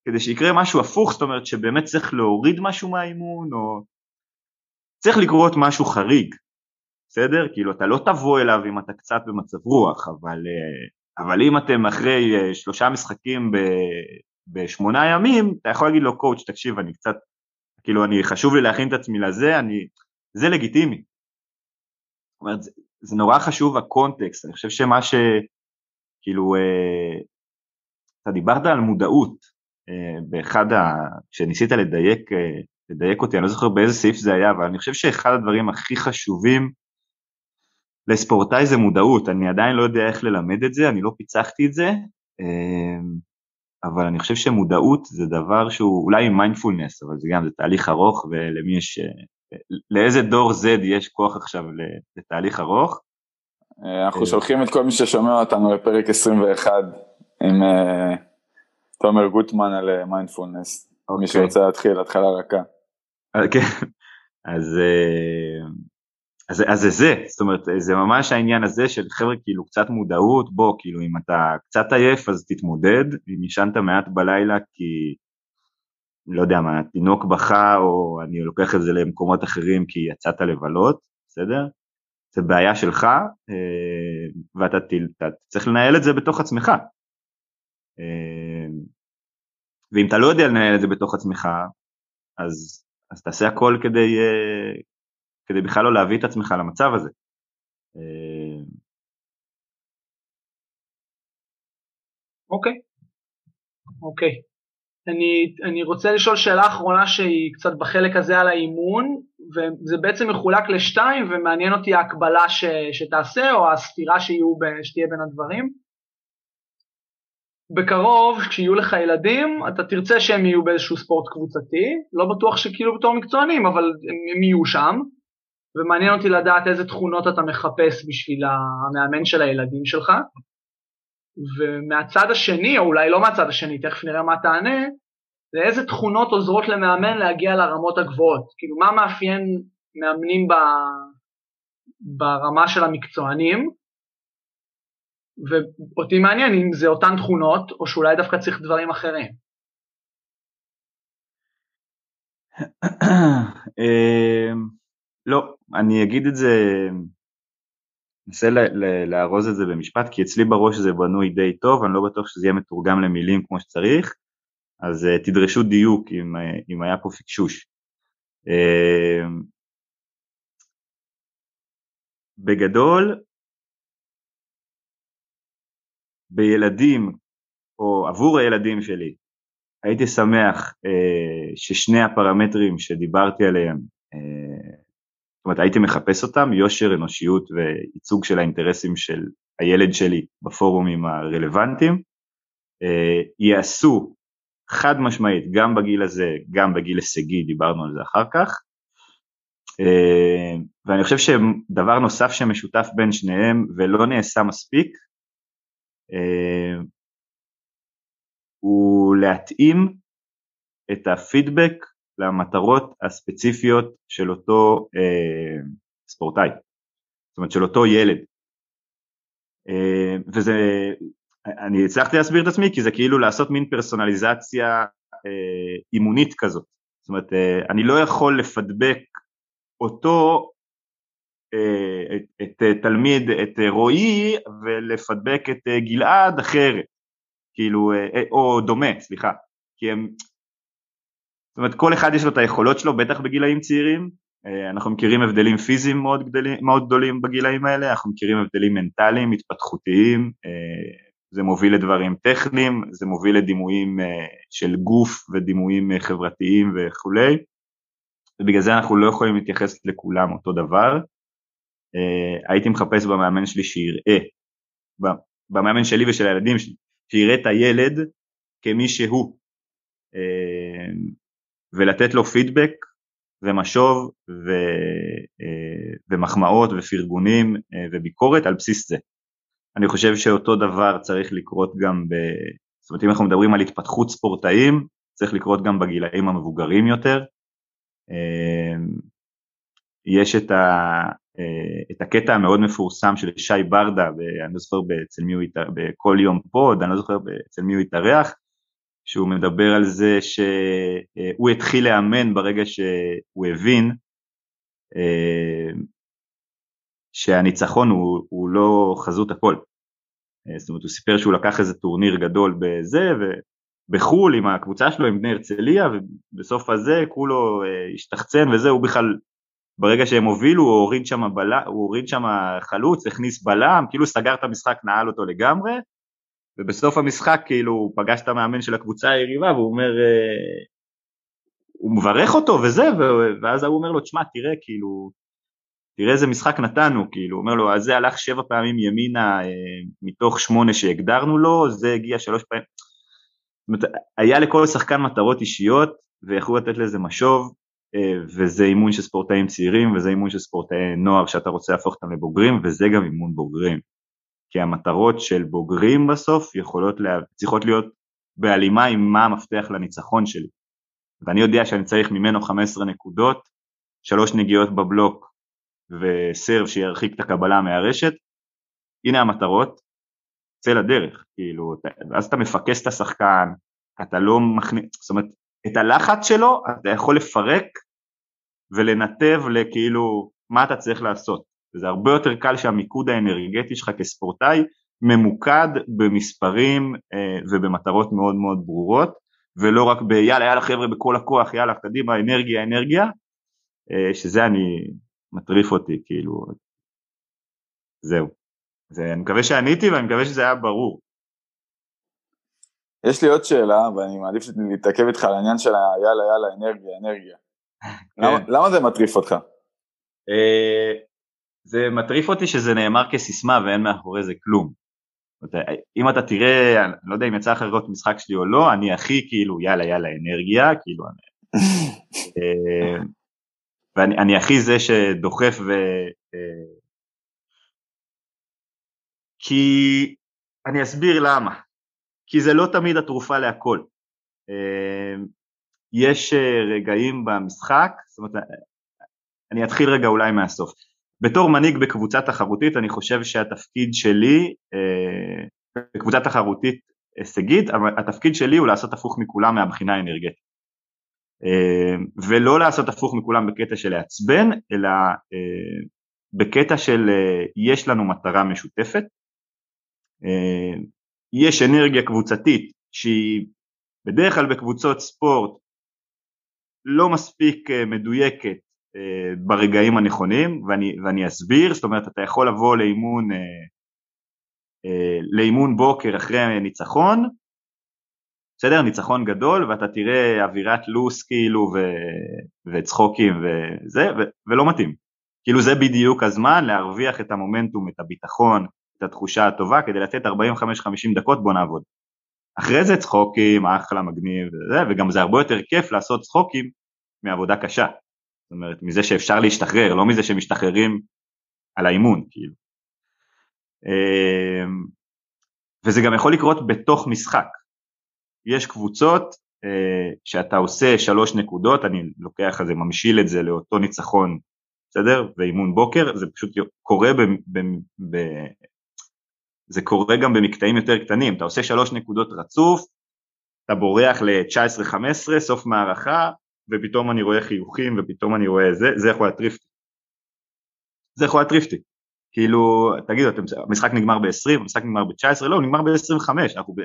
כדי שיקרה משהו הפוך, זאת אומרת שבאמת צריך להוריד משהו מהאימון, או... צריך לקרות משהו חריג, בסדר? כאילו אתה לא תבוא אליו אם אתה קצת במצב רוח, אבל, אבל אם אתם אחרי שלושה משחקים ב, בשמונה ימים, אתה יכול להגיד לו, קואוץ', תקשיב, אני קצת, כאילו אני חשוב לי להכין את עצמי לזה, אני, זה לגיטימי. זאת אומרת, זה, זה נורא חשוב הקונטקסט, אני חושב שמה ש, כאילו, אתה דיברת על מודעות, באחד ה, כשניסית לדייק, לדייק אותי, אני לא זוכר באיזה סעיף זה היה, אבל אני חושב שאחד הדברים הכי חשובים לספורטאי זה מודעות, אני עדיין לא יודע איך ללמד את זה, אני לא פיצחתי את זה, אבל אני חושב שמודעות זה דבר שהוא אולי מיינדפולנס, אבל זה גם, זה תהליך ארוך, ולמי יש, לאיזה דור Z יש כוח עכשיו לתהליך ארוך? אנחנו שולחים את כל מי ששומע אותנו לפרק עשרים ואחת, עם תומר גוטמן על מיינדפולנס, מי שרוצה להתחיל, התחלה רכה. כן, אז, אז, אז זה זה, זאת אומרת, זה ממש העניין הזה של חבר'ה, כאילו, קצת מודעות, בוא, כאילו, אם אתה קצת עייף, אז תתמודד, אם ישנת מעט בלילה, כי, לא יודע מה, תינוק בכה, או אני לוקח את זה למקומות אחרים, כי יצאת לבלות, בסדר? זה בעיה שלך, ואתה צריך לנהל את זה בתוך עצמך. ואם אתה לא יודע לנהל את זה בתוך עצמך, אז, אז תעשה הכל כדי, כדי בכלל לא להביא את עצמך למצב הזה. אוקיי, אוקיי. אני, אני רוצה לשאול שאלה אחרונה שהיא קצת בחלק הזה על האימון, וזה בעצם מחולק לשתיים, ומעניין אותי ההקבלה ש, שתעשה, או הסתירה שיהיו, שתהיה בין הדברים. בקרוב, כשיהיו לך ילדים, אתה תרצה שהם יהיו באיזשהו ספורט קבוצתי, לא בטוח שכאילו בתור מקצוענים, אבל הם יהיו שם, ומעניין אותי לדעת איזה תכונות אתה מחפש בשביל המאמן של הילדים שלך, ומהצד השני, או אולי לא מהצד השני, תכף נראה מה תענה, זה איזה תכונות עוזרות למאמן להגיע לרמות הגבוהות, כאילו מה מאפיין מאמנים ב... ברמה של המקצוענים, ואותי מעניין אם זה אותן תכונות, או שאולי דווקא צריך דברים אחרים. לא, אני אגיד את זה, ננסה להרוז את זה במשפט, כי אצלי בראש זה בנוי די טוב, אני לא בטוח שזה יהיה מתורגם למילים כמו שצריך, אז תדרשו דיוק אם היה פה פקשוש. בגדול, בילדים, או עבור הילדים שלי, הייתי שמח אה, ששני הפרמטרים שדיברתי עליהם, אה, זאת אומרת, הייתי מחפש אותם, יושר, אנושיות וייצוג של האינטרסים של הילד שלי בפורומים הרלוונטיים, אה, יעשו חד משמעית, גם בגיל הזה, גם בגיל הישגי, דיברנו על זה אחר כך, אה, ואני חושב שדבר נוסף שמשותף בין שניהם ולא נעשה מספיק, הוא להתאים את הפידבק למטרות הספציפיות של אותו ספורטאי, זאת אומרת של אותו ילד, וזה, אני הצלחתי להסביר את עצמי, כי זה כאילו לעשות מין פרסונליזציה אימונית כזאת, זאת אומרת אני לא יכול לפדבק אותו, את, את, את תלמיד, את רועי, ולפדבק את גלעד אחרת, כאילו, או דומה, סליחה, כי הם, זאת אומרת, כל אחד יש לו את היכולות שלו, בטח בגילאים צעירים, אנחנו מכירים הבדלים פיזיים מאוד, גדלים, מאוד גדולים בגילאים האלה, אנחנו מכירים הבדלים מנטליים, התפתחותיים, זה מוביל לדברים טכניים, זה מוביל לדימויים של גוף, ודימויים חברתיים וכולי, ובגלל זה אנחנו לא יכולים להתייחס לכולם אותו דבר, הייתי מחפש במאמן שלי שיראה, במאמן שלי ושל הילדים שלי, שיראה את הילד כמי שהוא, ולתת לו פידבק ומשוב ומחמאות ופרגונים וביקורת על בסיס זה. אני חושב שאותו דבר צריך לקרות גם, זאת אומרת אם אנחנו מדברים על התפתחות ספורטאים, צריך לקרות גם בגילאים המבוגרים יותר, יש את ה... את הקטע המאוד מפורסם של שי ברדה, ואני לא זוכר אצל מי הוא התארח, בכל יום פוד, אני לא זוכר אצל מי הוא התארח, שהוא מדבר על זה שהוא התחיל לאמן ברגע שהוא הבין, שהניצחון הוא, הוא לא חזות הכל. זאת אומרת, הוא סיפר שהוא לקח איזה טורניר גדול בזה, ובחול עם הקבוצה שלו, עם בני הרצליה, ובסוף הזה כולו השתחצן וזה, הוא בכלל... ברגע שהם הובילו, הוא הוריד שם, בלה, הוא הוריד שם חלוץ, הכניס בלם, כאילו סגר את המשחק, נעל אותו לגמרי, ובסוף המשחק כאילו הוא פגש את המאמן של הקבוצה היריבה, והוא אומר, הוא מברך אותו וזה, ואז הוא אומר לו, תשמע, תראה, כאילו, תראה איזה משחק נתנו, כאילו, הוא אומר לו, אז זה הלך שבע פעמים ימינה, מתוך שמונה שהגדרנו לו, זה הגיע שלוש פעמים, היה לכל שחקן מטרות אישיות, ויכולו לתת לזה משוב, וזה אימון של ספורטאים צעירים, וזה אימון של ספורטאי נוער, שאתה רוצה להפוך אותם לבוגרים, וזה גם אימון בוגרים. כי המטרות של בוגרים בסוף, יכולות לה... צריכות להיות בהלימה עם מה המפתח לניצחון שלי. ואני יודע שאני צריך ממנו חמש עשרה נקודות, שלוש נגיעות בבלוק, וסרב שירחיק את הקבלה מהרשת. הנה המטרות, צא לדרך. כאילו, אז אתה מפקס את השחקן, אתה לא מכניס, זאת אומרת, את הלחץ שלו, אתה יכול לפרק ולנתב לכאילו מה אתה צריך לעשות, וזה הרבה יותר קל שהמיקוד האנרגטי שלך כספורטאי ממוקד במספרים אה, ובמטרות מאוד מאוד ברורות, ולא רק ב יאללה יאללה חבר'ה בכל הכוח, יאללה קדימה אנרגיה אנרגיה, אה, שזה אני מטריף אותי כאילו. זהו, זה, אני מקווה שעניתי ואני מקווה שזה היה ברור. יש לי עוד שאלה, ואני מעדיף להתעכב איתך על העניין של יאללה יאללה אנרגיה אנרגיה. למה, למה זה מטריף אותך? זה מטריף אותי שזה נאמר כסיסמה ואין מאחורי זה כלום. אם אתה תראה, אני לא יודע אם יצא אחר לראות משחק שלי או לא, אני הכי כאילו יאללה יאללה אנרגיה, כאילו אני, ואני אני הכי זה שדוחף ו... כי אני אסביר למה. כי זה לא תמיד התרופה להכל. יש רגעים במשחק, זאת אומרת, אני אתחיל רגע אולי מהסוף. בתור מנהיג בקבוצה תחרותית, אני חושב שהתפקיד שלי, בקבוצה תחרותית הישגית, התפקיד שלי הוא לעשות הפוך מכולם מהבחינה האנרגטית. ולא לעשות הפוך מכולם בקטע של להצבן, אלא בקטע של יש לנו מטרה משותפת, יש אנרגיה קבוצתית שהיא בדרך כלל בקבוצות ספורט לא מספיק מדויקת ברגעים הנכונים, ואני, ואני אסביר, זאת אומרת, אתה יכול לבוא לאימון, לאימון בוקר אחרי ניצחון, בסדר, ניצחון גדול, ואתה תראה אווירת לוס כאילו ו, וצחוקים וזה, ו, ולא מתאים. כאילו זה בדיוק הזמן להרוויח את המומנטום, את הביטחון, את התחושה הטובה, כדי לתת ארבעים וחמש חמישים דקות, בוא נעבוד. אחרי זה צחוקים, אחלה מגניב, וגם זה הרבה יותר כיף לעשות צחוקים מעבודה קשה. זאת אומרת, מזה שאפשר להשתחרר, לא מזה שמשתחררים על האימון, כאילו. וזה גם יכול לקרות בתוך משחק. יש קבוצות שאתה עושה שלוש נקודות, אני לוקח את זה, ממשיל את זה לאותו ניצחון, בסדר? ואימון בוקר, זה פשוט קורה ב... ב, ב זה קורה גם במקטעים יותר קטנים, אתה עושה שלוש נקודות רצוף, אתה בורח ל-תשע עשרה חמש עשרה, סוף מערכה, ופתאום אני רואה חיוכים, ופתאום אני רואה זה, זה יכול להטריפתי. זה יכול להטריפתי. כאילו, תגידו, המשחק נגמר ב-עשרים, המשחק נגמר ב-תשע עשרה, לא, הוא נגמר ב-עשרים וחמש, אנחנו ב...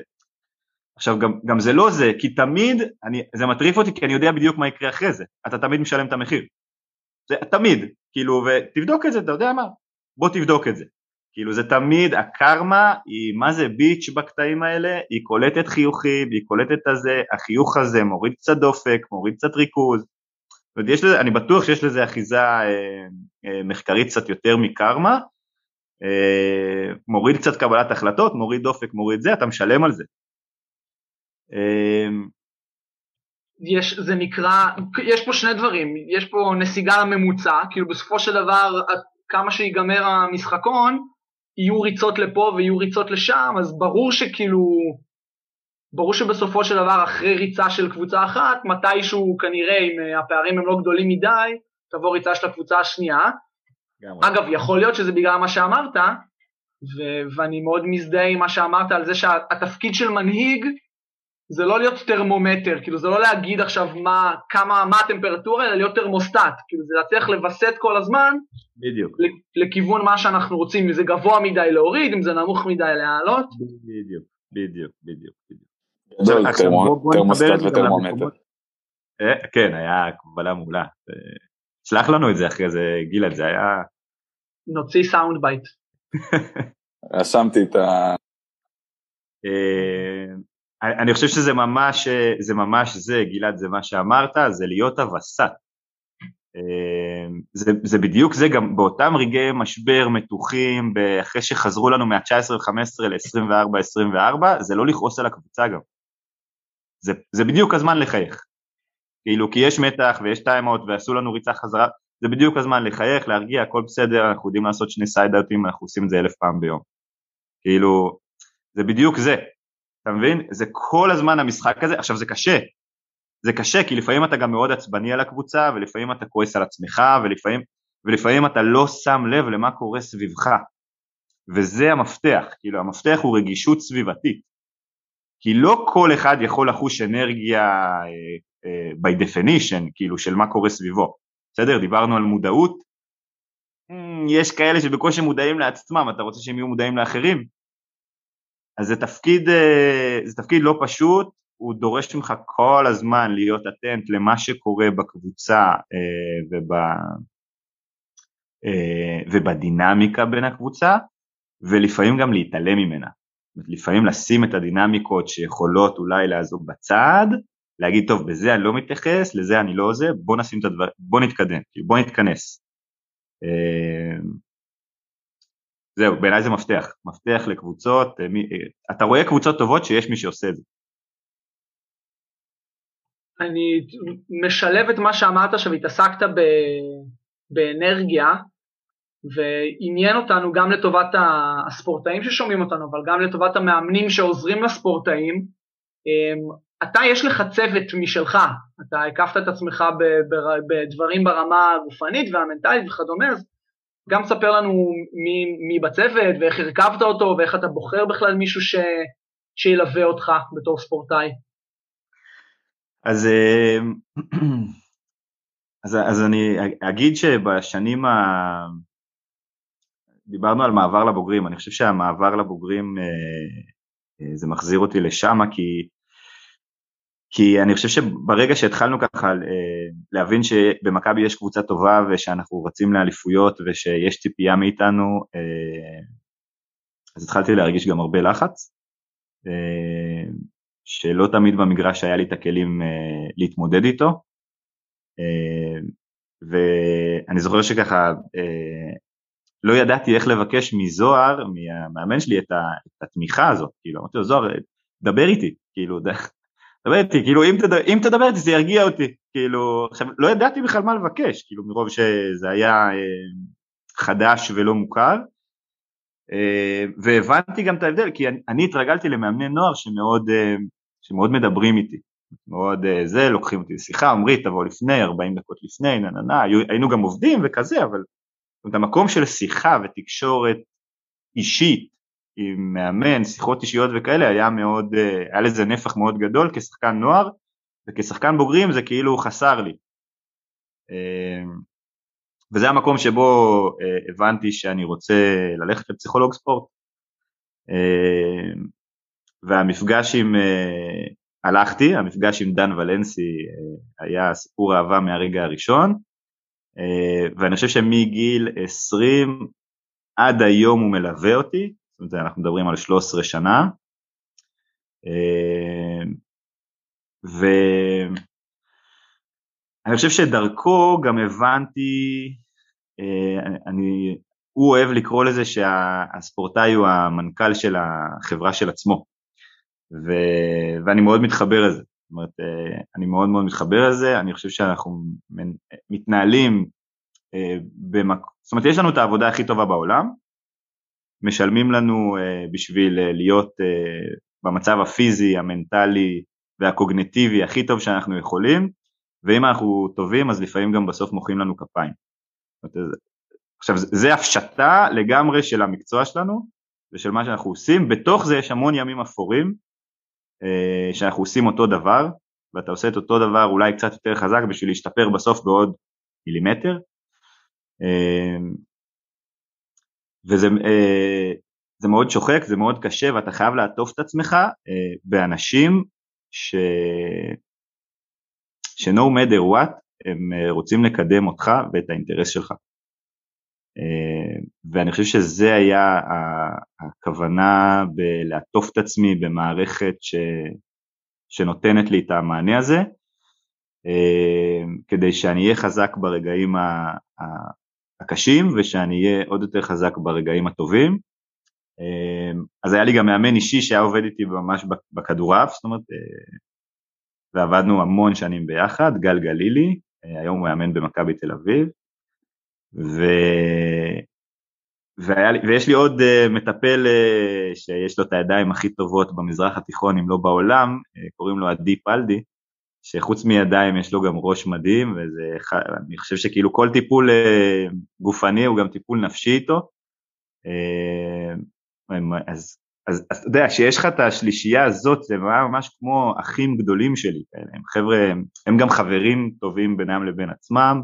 עכשיו, גם, גם זה לא זה, כי תמיד, אני, זה מטריף אותי, כי אני יודע בדיוק מה יקרה אחרי זה, אתה תמיד משלם את המחיר. זה תמיד, כאילו, ותבדוק את זה, אתה יודע מה? בוא תבדוק את זה. כאילו זה תמיד, הקרמה היא מה זה ביץ' בקטעים האלה, היא קולטת חיוכים, היא קולטת את הזה, החיוך הזה מוריד קצת דופק, מוריד קצת ריכוז, ויש לזה, אני בטוח שיש לזה אחיזה אה, אה, מחקרית קצת יותר מקרמה, אה, מוריד קצת קבלת החלטות, מוריד דופק, מוריד זה, אתה משלם על זה. אה, יש, זה נקרא, יש פה שני דברים, יש פה נסיגה לממוצע, כאילו בסופו של דבר, כמה שיגמר המשחקון, יהיו ריצות לפה ויהיו ריצות לשם, אז ברור שכאילו, ברור שבסופו של דבר, אחרי ריצה של קבוצה אחת, מתישהו כנראה, אם הפערים הם לא גדולים מדי, תבוא ריצה של הקבוצה השנייה. אגב, יכול להיות שזה בגלל מה שאמרת, ו- ואני מאוד מזדהה עם מה שאמרת, על זה שהתפקיד של מנהיג, זה לא להיות טרמומטר, כאילו זה לא להגיד עכשיו מה, כמה, מה הטמפרטורה, אלא להיות טרמוסטט, כאילו זה צריך לבסט כל הזמן, בדיוק, לכיוון מה שאנחנו רוצים, אם זה גבוה מדי להוריד, אם זה נמוך מדי להעלות, בדיוק, בדיוק, בדיוק, בדיוק, טרמוסטט וטרמומטר, כן, היה קבלה מולה, שלח לנו את זה אחרי זה, גילד, זה היה, נוציא סאונד בייט, רשמתי את ה... אני חושב שזה ממש, זה ממש זה, גילד, זה מה שאמרת, זה להיות הווסת. זה, זה בדיוק זה, גם באותם רגעי משבר מתוחים, אחרי שחזרו לנו מה-תשע עשרה חמש עשרה ל-עשרים וארבע עשרים וארבע, זה לא לכעוס על הקבוצה גם. זה, זה בדיוק הזמן לחייך. כאילו, כי יש מתח ויש טיימות ועשו לנו ריצה חזרה, זה בדיוק הזמן לחייך, להרגיע, הכל בסדר, אנחנו יודעים לעשות שני סיידאוטים, אנחנו עושים את זה אלף פעם ביום. כאילו, זה בדיוק זה. אתה מבין? זה כל הזמן המשחק הזה, עכשיו זה קשה, זה קשה, כי לפעמים אתה גם מאוד עצבני על הקבוצה, ולפעמים אתה כועס על עצמך, ולפעמים, ולפעמים אתה לא שם לב למה קורה סביבך, וזה המפתח, כאילו המפתח הוא רגישות סביבתית, כי לא כל אחד יכול לחוש אנרגיה by definition, כאילו של מה קורה סביבו, בסדר? דיברנו על מודעות, יש כאלה שבקושי מודעים לעצמם, אתה רוצה שהם יהיו מודעים לאחרים. אז זה תפקיד, זה תפקיד לא פשוט, הוא דורש ממך כל הזמן להיות אטנט למה שקורה בקבוצה ובדינמיקה בין הקבוצה, ולפעמים גם להתעלם ממנה. לפעמים לשים את הדינמיקות שיכולות אולי לעזוב בצד, להגיד, טוב, בזה אני לא מתייחס, לזה אני לא עושה, בוא נשים את הדבר, בוא נתקדם, בוא נתכנס. זהו, בעיניי זה מפתח, מפתח לקבוצות, אתה רואה קבוצות טובות שיש מי שעושה את זה. אני משלב את מה שאמרת שהתעסקת באנרגיה, ועניין אותנו גם לטובת הספורטאים ששומעים אותנו, אבל גם לטובת המאמנים שעוזרים לספורטאים. אתה יש לך צוות משלך, אתה הקפת את עצמך בדברים ברמה הגופנית והמנטלית וכדומה, אז גם ספר לנו מי, מי בצוות ואיך הרכבת אותו ואיך אתה בוחר בכלל מישהו ש, שילווה אותך בתור ספורטאי. אז, אז, אז אני אגיד שבשנים ה... דיברנו על מעבר לבוגרים, אני חושב שהמעבר לבוגרים זה מחזיר אותי לשם, כי כי אני חושב שברגע שהתחלנו ככה להבין שבמכבי יש קבוצה טובה ושאנחנו רצים לאליפויות ושיש ציפייה מאיתנו, אז התחלתי להרגיש גם הרבה לחץ, שלא תמיד במגרש היה לי את הכלים להתמודד איתו, ואני זוכר שככה לא ידעתי איך לבקש מזוהר, מהמאמן שלי, את התמיכה הזאת, כאילו, אמרתי לו, זוהר, דבר איתי, כאילו, דרך, דברתי, כאילו, אם, תד... אם תדברתי, זה ירגיע אותי, כאילו, עכשיו, לא ידעתי בכלל מה לבקש, כאילו, מרוב שזה היה אה, חדש ולא מוכר, אה, והבנתי גם את ההבדל, כי אני, אני התרגלתי למאמני נוער שמאוד, אה, שמאוד מדברים איתי, מאוד אה, זה, לוקחים אותי לשיחה, אומרי, תבוא לפני, ארבעים דקות לפני, נננה, היינו גם עובדים וכזה, אבל את המקום של שיחה ותקשורת אישית, עם מאמן, שיחות אישיות וכאלה, היה מאוד, היה לזה נפח מאוד גדול כשחקן נוער, וכשחקן בוגרים זה כאילו חסר לי. וזה המקום שבו הבנתי שאני רוצה ללכת לפסיכולוג ספורט. והמפגש עם, הלכתי, המפגש עם דן ולנסי היה סיפור אהבה מהרגע הראשון, ואני חושב שמגיל עשרים עד היום הוא מלווה אותי, זאת אומרת, אנחנו מדברים על שלוש עשרה שנה, ואני חושב שדרכו גם הבנתי, אני, הוא אוהב לקרוא לזה שהספורטאי הוא המנכ"ל של החברה של עצמו, ו, ואני מאוד מתחבר לזה, זאת אומרת, אני מאוד מאוד מתחבר לזה, אני חושב שאנחנו מתנהלים, במק... זאת אומרת, יש לנו את העבודה הכי טובה בעולם, משלמים לנו בשביל להיות במצב הפיזי, המנטלי והקוגניטיבי הכי טוב שאנחנו יכולים, ואם אנחנו טובים אז לפעמים גם בסוף מוחאים לנו כפיים. עכשיו זה הפשטה לגמרי של המקצוע שלנו ושל מה שאנחנו עושים, בתוך זה יש המון ימים אפורים שאנחנו עושים אותו דבר, ואתה עושה את אותו דבר אולי קצת יותר חזק בשביל להשתפר בסוף בעוד מילימטר, וזה זה מאוד שוחק, זה מאוד קשה, ואתה חייב לעטוף את עצמך באנשים ש no matter what הם רוצים לקדם אותך ואת האינטרס שלך. ואני חושב שזה היה הכוונה בלעטוף את עצמי במערכת ש שנותנת לי את המענה הזה, כדי שאני אהיה חזק ברגעים ה הקשים, ושאני אהיה עוד יותר חזק ברגעים הטובים. אז היה לי גם מאמן אישי שהיה עובד איתי ממש בכדורעף, זאת אומרת, ועבדנו המון שנים ביחד, גל גלילי, היום הוא מאמן במכבי תל אביב, ו... והיה לי, ויש לי עוד מטפל שיש לו את הידיים הכי טובות במזרח התיכון, אם לא בעולם, קוראים לו עדי פלדי, שחוץ מידיים יש לו גם ראש מדהים, ואני חושב שכאילו כל טיפול גופני הוא גם טיפול נפשי איתו, אז אתה יודע, כשיש לך את השלישייה הזאת, זה ממש כמו אחים גדולים שלי, הם חבר'ה, הם גם חברים טובים בינם לבין עצמם,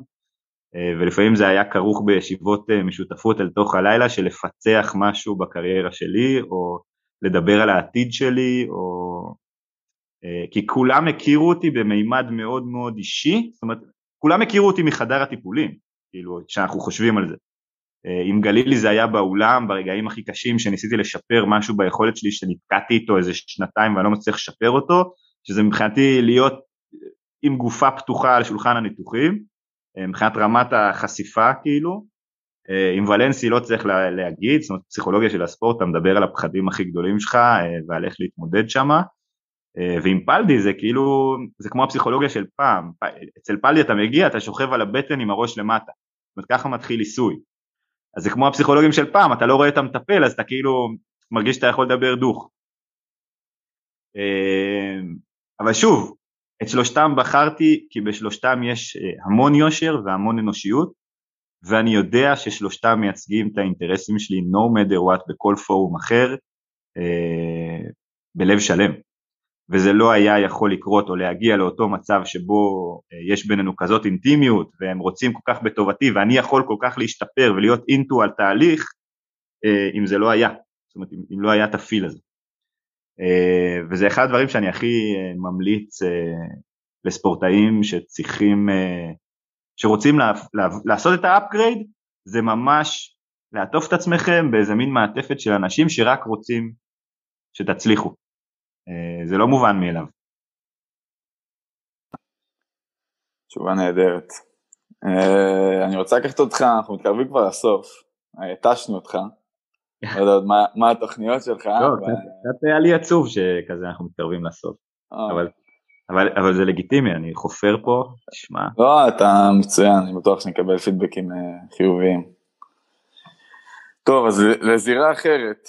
ולפעמים זה היה כרוך בישיבות משותפות אל תוך הלילה של לפצח משהו בקריירה שלי, או לדבר על העתיד שלי, או... כי כולם הכירו אותי במימד מאוד מאוד אישי, זאת אומרת, כולם הכירו אותי מחדר הטיפולים, כאילו, שאנחנו חושבים על זה. עם גלילי זה היה באולם, ברגעים הכי קשים, שניסיתי לשפר משהו ביכולת שלי, שנתקעתי איתו איזה שנתיים, ואני לא מצליח לשפר אותו, שזה מבחינתי להיות עם גופה פתוחה על שולחן הניתוחים, מבחינת רמת החשיפה כאילו, עם ולנסי לא צריך להגיד, זאת אומרת, פסיכולוגיה של הספורט, אתה מדבר על הפחדים הכי גדולים שלך, ועל איך להתמודד שם, ועם פלדי זה כאילו, זה כמו הפסיכולוגיה של פעם, אצל פלדי אתה מגיע, אתה שוכב על הבטן עם הראש למטה, זאת אומרת, ככה מתחיל עיסוי, אז זה כמו הפסיכולוגים של פעם, אתה לא רואה את המטפל, אז אתה כאילו מרגיש שאתה יכול לדבר דוך. אבל שוב, את שלושתם בחרתי, כי בשלושתם יש המון יושר והמון אנושיות, ואני יודע ששלושתם מייצגים את האינטרסים שלי, no matter what, בכל פורום אחר, אה, בלב שלם. וזה לא היה יכול לקרות או להגיע לאותו מצב שבו יש בינינו כזאת אינטימיות, והם רוצים כל כך בטובתי, ואני יכול כל כך להשתפר ולהיות אינטו על תהליך, אה, אם זה לא היה, זאת אומרת, אם לא היה את הפיל הזה. Uh, וזה אחד הדברים שאני הכי uh, ממליץ uh, לספורטאים שצריכים, uh, שרוצים לה, לה, לעשות את האפגרייד, זה ממש לעטוף את עצמכם באיזה מין מעטפת של אנשים שרק רוצים שתצליחו, uh, זה לא מובן מאליו. תשובה נהדרת. uh, אני רוצה לקחת אותך, אנחנו מתקרבים כבר לסוף, התשנו אותך, לא יודעת, מה התוכניות שלך? לא, זה היה לי עצוב שכזה אנחנו מתקרבים לסוף, אבל זה לגיטימי, אני חופר פה, תשמע. לא, אתה מצוין, אני בטוח שנקבל פידבקים חיוביים. טוב, אז לזירה אחרת,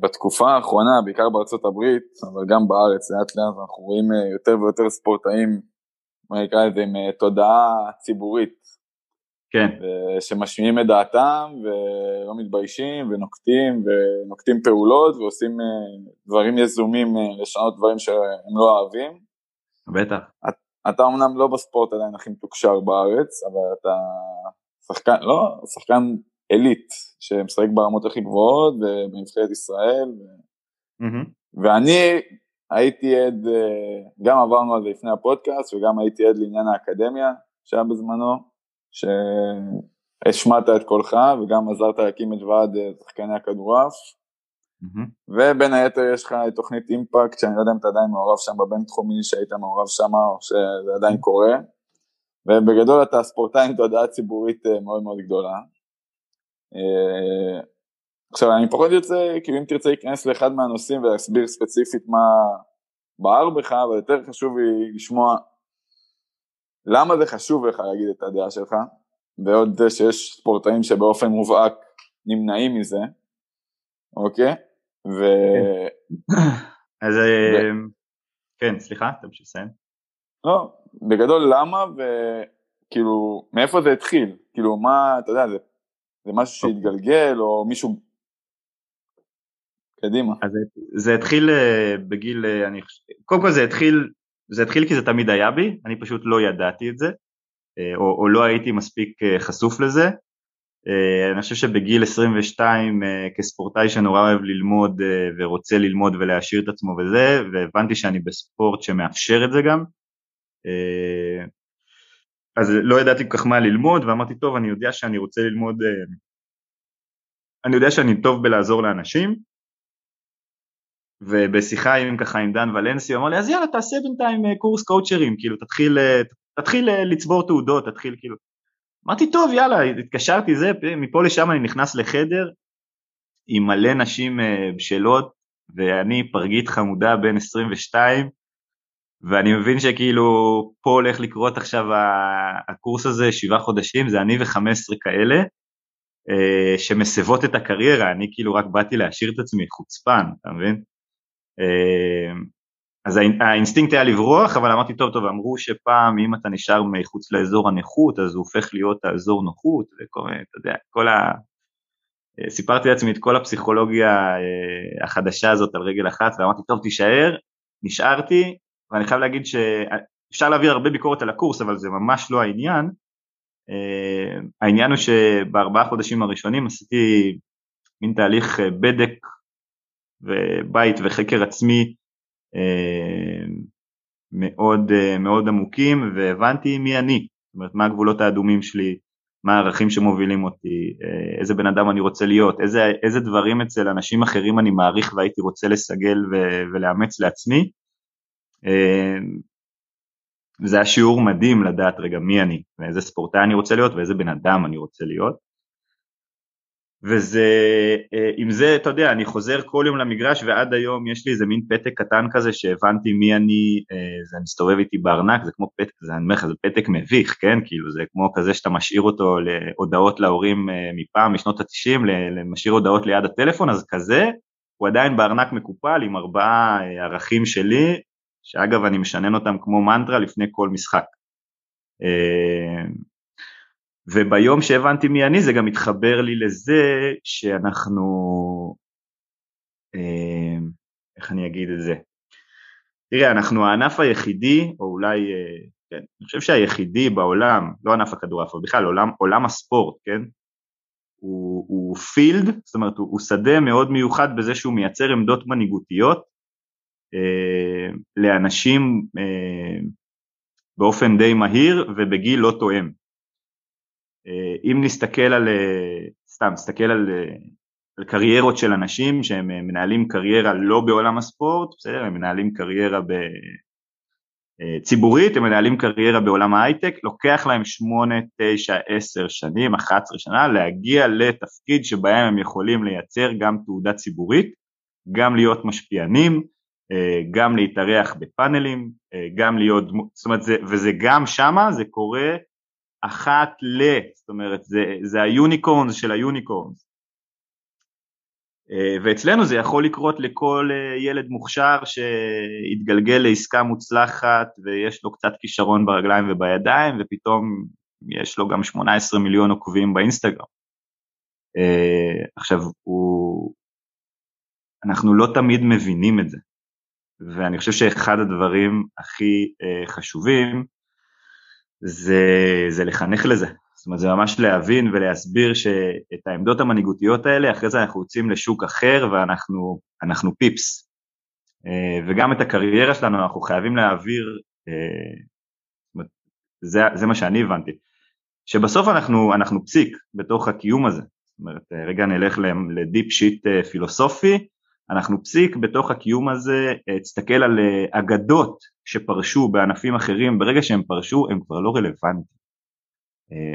בתקופה האחרונה, בעיקר בארצות הברית, אבל גם בארץ, לאט לאט, אנחנו רואים יותר ויותר ספורטאים, מה נקרא את זה, עם תודעה ציבורית, כן. שמשמיעים את דעתם ולא מתביישים ונוקטים ונוקטים פעולות ועושים דברים יזומים לשנות דברים שהם לא אוהבים. בטח. אתה אומנם לא בספורט עדיין הכי מתוקשר בארץ, אבל אתה שחקן, לא, שחקן אלית שמשחק ברמות הכי גבוהות ובנבחרת ישראל. ואני הייתי עד, גם עברנו על זה לפני הפודקאסט וגם הייתי עד לעניין האקדמיה שהיה בזמנו. שהשמעת את קולך, וגם עזרת להקים את ועד שחקני הכדורעף, ובין היתר יש לך תוכנית אימפקט, שאני לא יודע אם אתה עדיין מעורב שם בבינתחומי, שהיית מעורב שם, או שזה עדיין קורה, ובגדול אתה ספורטאי עם תודעה ציבורית מאוד מאוד גדולה. עכשיו, אני פחות יוצא, כי אם תרצה להיכנס לאחד מהנושאים, ולהסביר ספציפית מה בער בך, אבל יותר חשוב היא לשמוע, למה זה חשוב לך להגיד את הדעה שלך, ועוד זה שיש ספורטאים שבאופן מובהק נמנעים מזה, אוקיי? ו... אז... כן, סליחה, אתה בשביל לסיים? לא, בגדול למה, וכאילו, מאיפה זה התחיל? כאילו, מה, אתה יודע, זה משהו שהתגלגל, או מישהו... קדימה. אז זה התחיל בגיל, אני חושב... קודם כל זה התחיל... זה התחיל כי זה תמיד היה בי, אני פשוט לא ידעתי את זה, או, או לא הייתי מספיק חשוף לזה. אני חושב שבגיל עשרים ושתיים, כספורטאי שנורא אוהב ללמוד ורוצה ללמוד ולהשאיר את עצמו וזה, והבנתי שאני בספורט שמאפשר את זה גם, אז לא ידעתי כל כך מה ללמוד, ואמרתי טוב, אני יודע שאני רוצה ללמוד, אני יודע שאני טוב בלעזור לאנשים, ובשיחה עם ככה עם דן ולנסי, הוא אמר לי, אז יאללה, תעשה בינתיים קורס קואוצ'רים, כאילו, תתחיל, תתחיל לצבור תעודות, תתחיל, כאילו, אמרתי, טוב, יאללה, התקשרתי זה, מפה לשם אני נכנס לחדר, עם מלא נשים בשלות, ואני פרגית חמודה בין עשרים ושתיים, ואני מבין שכאילו, פה הולך לקרות עכשיו הקורס הזה, שבעה חודשים, זה אני ו-חמש עשרה כאלה, שמסבות את הקריירה, אני כאילו רק באתי להשאיר את עצמי, חוצפן, אתה מבין? אז האינסטינקט היה לברוח, אבל אמרתי טוב טוב, אמרו שפעם אם אתה נשאר מחוץ לאזור הנוחות, אז הוא הופך להיות האזור נוחות, וכל, אתה יודע, כל ה... סיפרתי לעצמי את כל הפסיכולוגיה החדשה הזאת על רגל אחת, ואמרתי טוב תישאר, נשארתי, ואני חייב להגיד שאפשר להעביר הרבה ביקורת על הקורס, אבל זה ממש לא העניין, העניין הוא שבארבעה חודשים הראשונים עשיתי מין תהליך בדק ובית וחקר עצמי מאוד מאוד עמוקים, והבנתי מי אני, זאת אומרת מה הגבולות האדומים שלי, מה הערכים שמובילים אותי, איזה בן אדם אני רוצה להיות, איזה, איזה דברים אצל אנשים אחרים אני מעריך והייתי רוצה לסגל ו- ולאמץ לעצמי. זה היה שיעור מדהים לדעת רגע מי אני, ואיזה ספורטאי אני רוצה להיות, ואיזה בן אדם אני רוצה להיות. וזה, עם זה, אתה יודע, אני חוזר כל יום למגרש, ועד היום יש לי איזה מין פתק קטן כזה, שהבנתי מי אני, זה מסתובב איתי בארנק, זה כמו פתק, זה, אני אומר, זה פתק מביך, כן? כאילו, זה כמו כזה שאתה משאיר אותו להודעות להורים מפעם, משנות ה-תשעים, למשאיר הודעות ליד הטלפון, אז כזה, הוא עדיין בארנק מקופל, עם ארבעה ערכים שלי, שאגב אני משנן אותם כמו מנטרה לפני כל משחק. וביום שהבנתי מי אני, זה גם מתחבר לי לזה שאנחנו, איך אני אגיד את זה? תראה, אנחנו הענף היחידי, או אולי, כן, אני חושב שהיחידי בעולם, לא ענף הכדורעף, אבל בכלל עולם, עולם הספורט, כן? הוא, הוא פילד, זאת אומרת, הוא, הוא שדה מאוד מיוחד בזה שהוא מייצר עמדות מנהיגותיות, Uh, לאנשים uh, באופן די מהיר ובגיל לא תואם. Uh, אם נסתכל על, uh, סתם, נסתכל על, uh, על קריירות של אנשים שהם uh, מנהלים קריירה לא בעולם הספורט, בסדר, הם מנהלים קריירה ב, uh, ציבורית, הם מנהלים קריירה בעולם ההייטק, לוקח להם שמונה, תשע, עשר שנים, אחת עשרה שנה, להגיע לתפקיד שבהם הם יכולים לייצר גם תעודה ציבורית, גם להיות משפיענים, גם להתארח בפאנלים, גם להיות, זאת אומרת, זה, וזה גם שמה, זה קורה אחת ל, זאת אומרת, זה, זה היוניקורנס של היוניקורנס. ואצלנו זה יכול לקרות לכל ילד מוכשר שהתגלגל לעסקה מוצלחת, ויש לו קצת כישרון ברגליים ובידיים, ופתאום יש לו גם שמונה עשרה מיליון עוקבים באינסטגרם. עכשיו, הוא, אנחנו לא תמיד מבינים את זה. ואני חושב שאחד הדברים הכי אה, חשובים, זה, זה לחנך לזה. זאת אומרת, זה ממש להבין ולהסביר שאת העמדות המנהיגותיות האלה, אחרי זה אנחנו יוצאים לשוק אחר, ואנחנו אנחנו פיפס. אה, וגם את הקריירה שלנו אנחנו חייבים להעביר, אה, זאת אומרת, זה, זה מה שאני הבנתי. שבסוף אנחנו, אנחנו פסיק בתוך הקיום הזה. זאת אומרת, רגע נלך לדיפ שיט אה, פילוסופי, אנחנו פסיק בתוך הקיום הזה, תסתכל על אגדות שפרשו בענפים אחרים, ברגע שהם פרשו הם כבר לא רלוונטיים.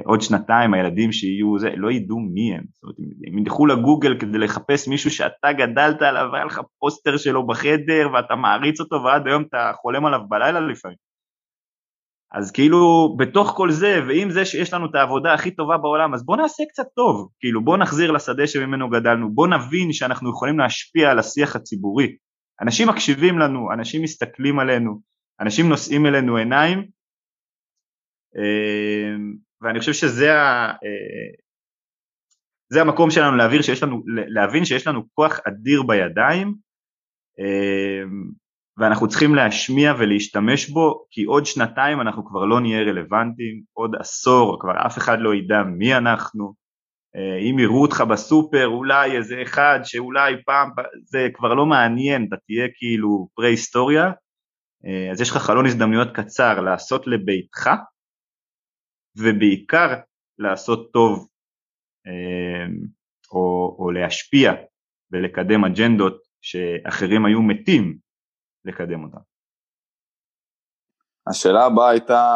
עוד שנתיים הילדים שיהיו זה, לא ידעו מי הם, זאת אומרת, הם ילכו לגוגל כדי לחפש מישהו שאתה גדלת עליו, היה לך פוסטר שלו בחדר ואתה מעריץ אותו ועד היום אתה חולם עליו בלילה לפעמים. אז כאילו בתוך כל זה, ועם זה שיש לנו את העבודה הכי טובה בעולם, אז בוא נעשה קצת טוב, כאילו בוא נחזיר לשדה שממנו גדלנו, בוא נבין שאנחנו יכולים להשפיע על השיח הציבורי, אנשים מקשיבים לנו, אנשים מסתכלים עלינו, אנשים נושאים אלינו עיניים, ואני חושב שזה ה, זה המקום שלנו להבין שיש לנו, להבין שיש לנו כוח אדיר בידיים, ואנחנו צריכים להשמיע ולהשתמש בו, כי עוד שנתיים אנחנו כבר לא נהיה רלוונטיים, עוד עשור כבר אף אחד לא ידע מי אנחנו, אם יראו אותך בסופר, אולי איזה אחד שאולי פעם, זה כבר לא מעניין, אתה תהיה כאילו פרה-היסטוריה, אז יש לך חלון הזדמנויות קצר, לעשות לביתך, ובעיקר לעשות טוב, או, או להשפיע, ולקדם אג'נדות שאחרים היו מתים, לקדם אותה. השאלה הבאה הייתה,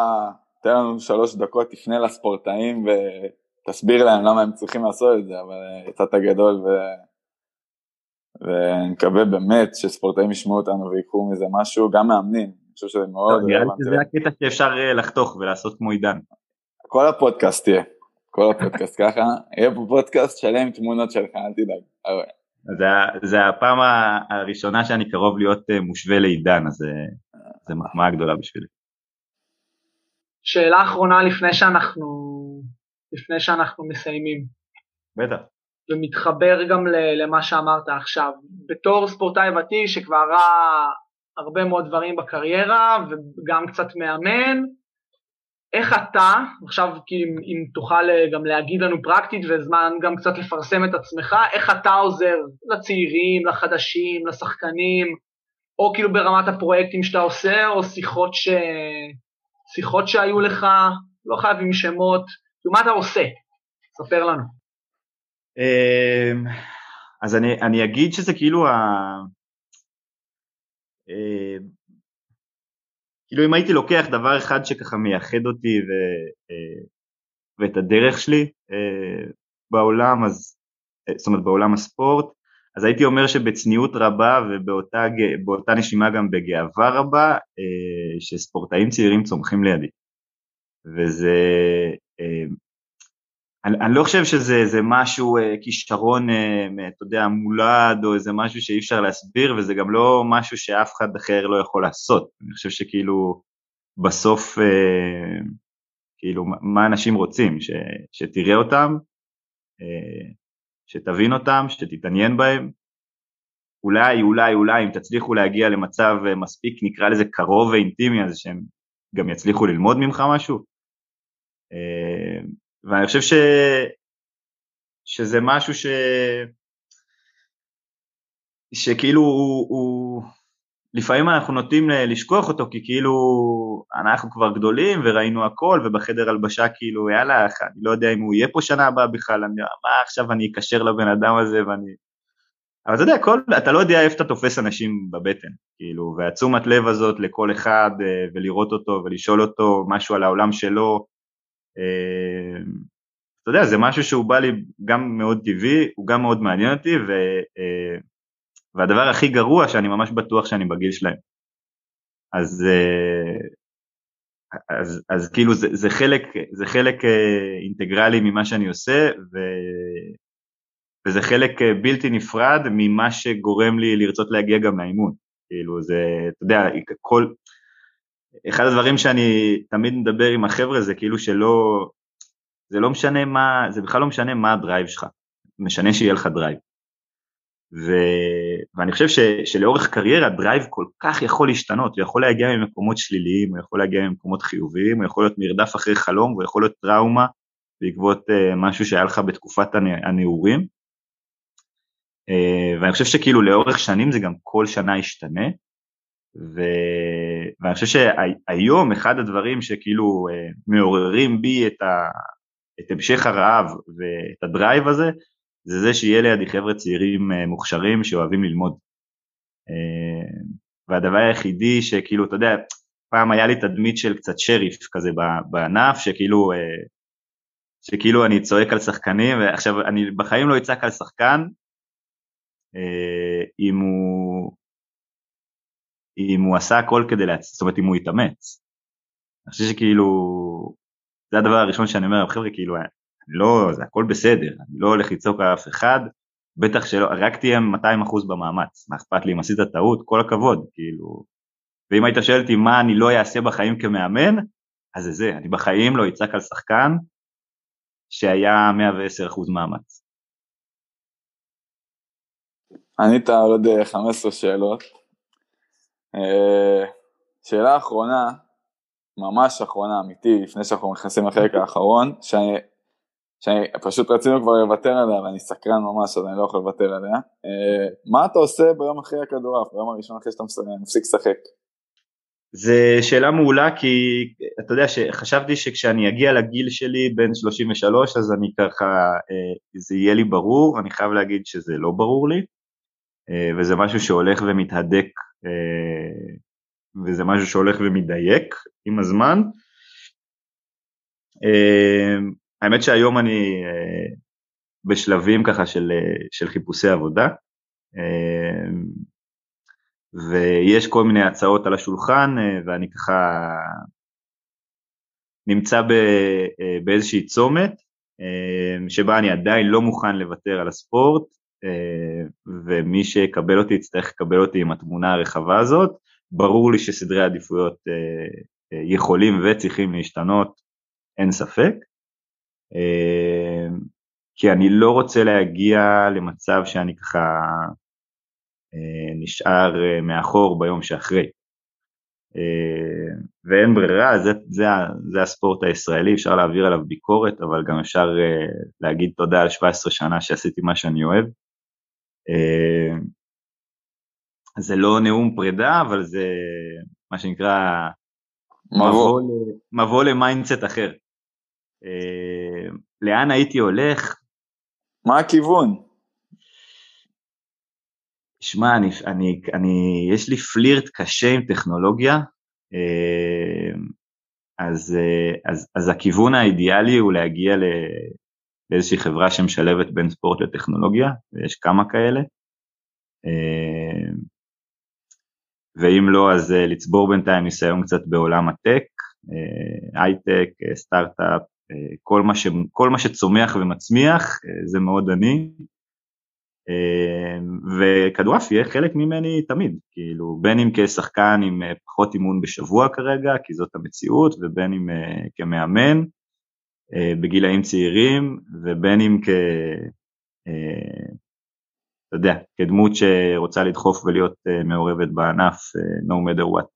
תן לנו שלוש דקות, תפנה לספורטאים ותסביר להם למה הם צריכים לעשות את זה, אבל יצאת גדול ו... ונקווה באמת שספורטאים ישמעו אותנו ויקחו מזה משהו, גם מאמנים, אני חושב שזה מאוד... זה הקטע שאפשר לחתוך ולעשות כמו עידן. כל הפודקאסט תהיה, כל הפודקאסט ככה, יהיה פה פודקאסט שלם תמונות שלך, אל תדאג, הרבה. זה הפעם הראשונה שאני קרוב להיות מושווה לעידן, אז זה מחמאה גדולה בשבילי. שאלה אחרונה לפני שאנחנו, לפני שאנחנו מסיימים. בטח. ומתחבר גם למה שאמרת עכשיו. בתור ספורטאי ותיק שכבר ראה הרבה מאוד דברים בקריירה, וגם קצת מאמן, איך אתה, עכשיו אם תוכל גם להגיד לנו פרקטית וזמן גם קצת לפרסם את עצמך, איך אתה עוזר לצעירים, לחדשים, לשחקנים, או כאילו ברמת הפרויקטים שאתה עושה, או שיחות, ש... שיחות שהיו לך, לא חייבים שמות, מה אתה עושה? ספר לנו. אז אני, אני אגיד שזה כאילו, ה... כאילו אם הייתי לוקח דבר אחד שככה מייחד אותי ו... ואת הדרך שלי בעולם, אז... זאת אומרת בעולם הספורט, אז הייתי אומר שבצניעות רבה ובאותה באותה נשימה גם בגאווה רבה, שספורטאים צעירים צומחים לידי. וזה, אני, אני לא חושב שזה זה משהו, כישרון, אתה יודע, מולד, או איזה משהו שאי אפשר להסביר, וזה גם לא משהו שאף אחד אחר לא יכול לעשות. אני חושב שכאילו, בסוף, כאילו, מה אנשים רוצים? ש, שתראה אותם, שתבין אותם, שתתעניין בהם. אולי, אולי, אולי, אם תצליחו להגיע למצב מספיק, נקרא לזה קרוב ואינטימי, אז שהם גם יצליחו ללמוד ממך משהו. ואני חושב ש... שזה משהו ש... שכאילו הוא, הוא... לפעמים אנחנו נוטים לשכוח אותו, כי כאילו אנחנו כבר גדולים וראינו הכל, ובחדר הלבשה כאילו, יאללה, אני לא יודע אם הוא יהיה פה שנה הבאה בכלל, אני... מה עכשיו אני אקשר לבן אדם הזה ואני... אבל אתה יודע, כל... אתה לא יודע איפה אתה תופס אנשים בבטן, כאילו, והתשומת לב הזאת לכל אחד, ולראות אותו ולשאול אותו משהו על העולם שלו, אתה יודע, זה משהו שהוא בא לי גם מאוד טבעי, הוא גם מאוד מעניין אותי, והדבר הכי גרוע שאני ממש בטוח שאני בגיל שלהם. אז, אז, אז כאילו זה, זה חלק, זה חלק אינטגרלי ממה שאני עושה, וזה חלק בלתי נפרד ממה שגורם לי לרצות להגיע גם לאימון. כאילו זה, אתה יודע, כל... אחד הדברים שאני תמיד מדבר עם החבר'ה זה כאילו שלא, זה לא משנה מה, זה בכלל לא משנה מה הדרייב שלך, משנה שיהיה לך דרייב. ו, ואני חושב ש, שלאורך קריירה הדרייב כל כך יכול להשתנות, הוא יכול להגיע ממקומות שליליים, הוא יכול להגיע ממקומות חיוביים, הוא יכול להיות מרדף אחרי חלום, הוא יכול להיות טראומה בעקבות uh, משהו שהיה לך בתקופת הנעורים. Uh, ואני חושב שכאילו לאורך שנים זה גם כל שנה ישתנה, ו... ואני חושב שהיום אחד הדברים שכאילו מעוררים בי את, ה... את המשך הרעב ואת הדרייב הזה, זה זה שיהיה לידי חבר'ה צעירים מוכשרים שאוהבים ללמוד. והדבר היחידי שכאילו, אתה יודע, פעם היה לי תדמית של קצת שריף כזה בענף, שכאילו, שכאילו אני צועק על שחקנים, ועכשיו אני בחיים לא יצעק על שחקן, אם הוא... אם הוא עשה הכל כדי להצליח, זאת אומרת, אם הוא יתאמץ. אני חושב שכאילו, זה הדבר הראשון שאני אומר, חבר'ה, כאילו, לא, זה הכל בסדר, אני לא הולך לצעוק על אף אחד, בטח שלא, רק תהיה מאתיים אחוז במאמץ, מה אכפת לי אם עשית טעות, כל הכבוד, כאילו, ואם היית שואל אותי מה אני לא אעשה בחיים כמאמן, אז זה זה, אני בחיים לא יצעק על שחקן, שהיה מאה ועשר אחוז מאמץ. ענית על עוד חמש עשרה שאלות, שאלה אחרונה, ממש אחרונה, אמיתי, לפני שאנחנו נכנסים לחלק האחרון, שאני, שאני פשוט רצינו כבר לוותר עליה, ואני סקרן ממש, אז אני לא יכול לוותר עליה. מה אתה עושה ביום אחרי הכדורעף, ביום הראשון אחרי שאתה מפסיק לשחק? זו שאלה מעולה, כי אתה יודע שחשבתי שכשאני אגיע לגיל שלי בין שלושים ושלוש, אז אני ככה, זה יהיה לי ברור, אני חייב להגיד שזה לא ברור לי, וזה משהו שהולך ומתהדק, וזה משהו שהולך ומדייק עם הזמן. האמת שהיום אני בשלבים ככה של, של חיפושי עבודה, ויש כל מיני הצעות על השולחן, ואני ככה נמצא באיזושהי צומת, שבה אני עדיין לא מוכן לוותר על הספורט, ומי שיקבל אותי יצטרך לקבל אותי עם התמונה הרחבה הזאת. ברור לי שסדרי העדיפויות יכולים וצריכים להשתנות, אין ספק, כי אני לא רוצה להגיע למצב שאני ככה נשאר מאחור ביום שאחרי. ואין ברירה, זה, זה, זה הספורט הישראלי, אפשר להעביר עליו ביקורת, אבל גם אפשר להגיד תודה על שבע עשרה שנה שעשיתי מה שאני אוהב. זה לא נאום פרידה, אבל זה מה שנקרא מבוא, מבוא למיינדסט אחר. לאן הייתי הולך? מה הכיוון? שמע, אני, אני, אני, יש לי פלירט קשה עם טכנולוגיה, אז, אז, אז הכיוון האידיאלי הוא להגיע לאיזושהי חברה שמשלבת בין ספורט לטכנולוגיה, ויש כמה כאלה, ואם לא, אז לצבור בינתיים ניסיון קצת בעולם הטק, הייטק, סטארט-אפ, כל מה ש, כל מה שצומח ומצמיח, זה מאוד אני, וכדורף יהיה חלק ממני תמיד, כאילו בין אם כשחקן עם פחות אימון בשבוע כרגע, כי זאת המציאות, ובין אם כמאמן בגילאים צעירים, ובין אם כ... אתה יודע, כדמות שרוצה לדחוף ולהיות מעורבת בענף, no matter what.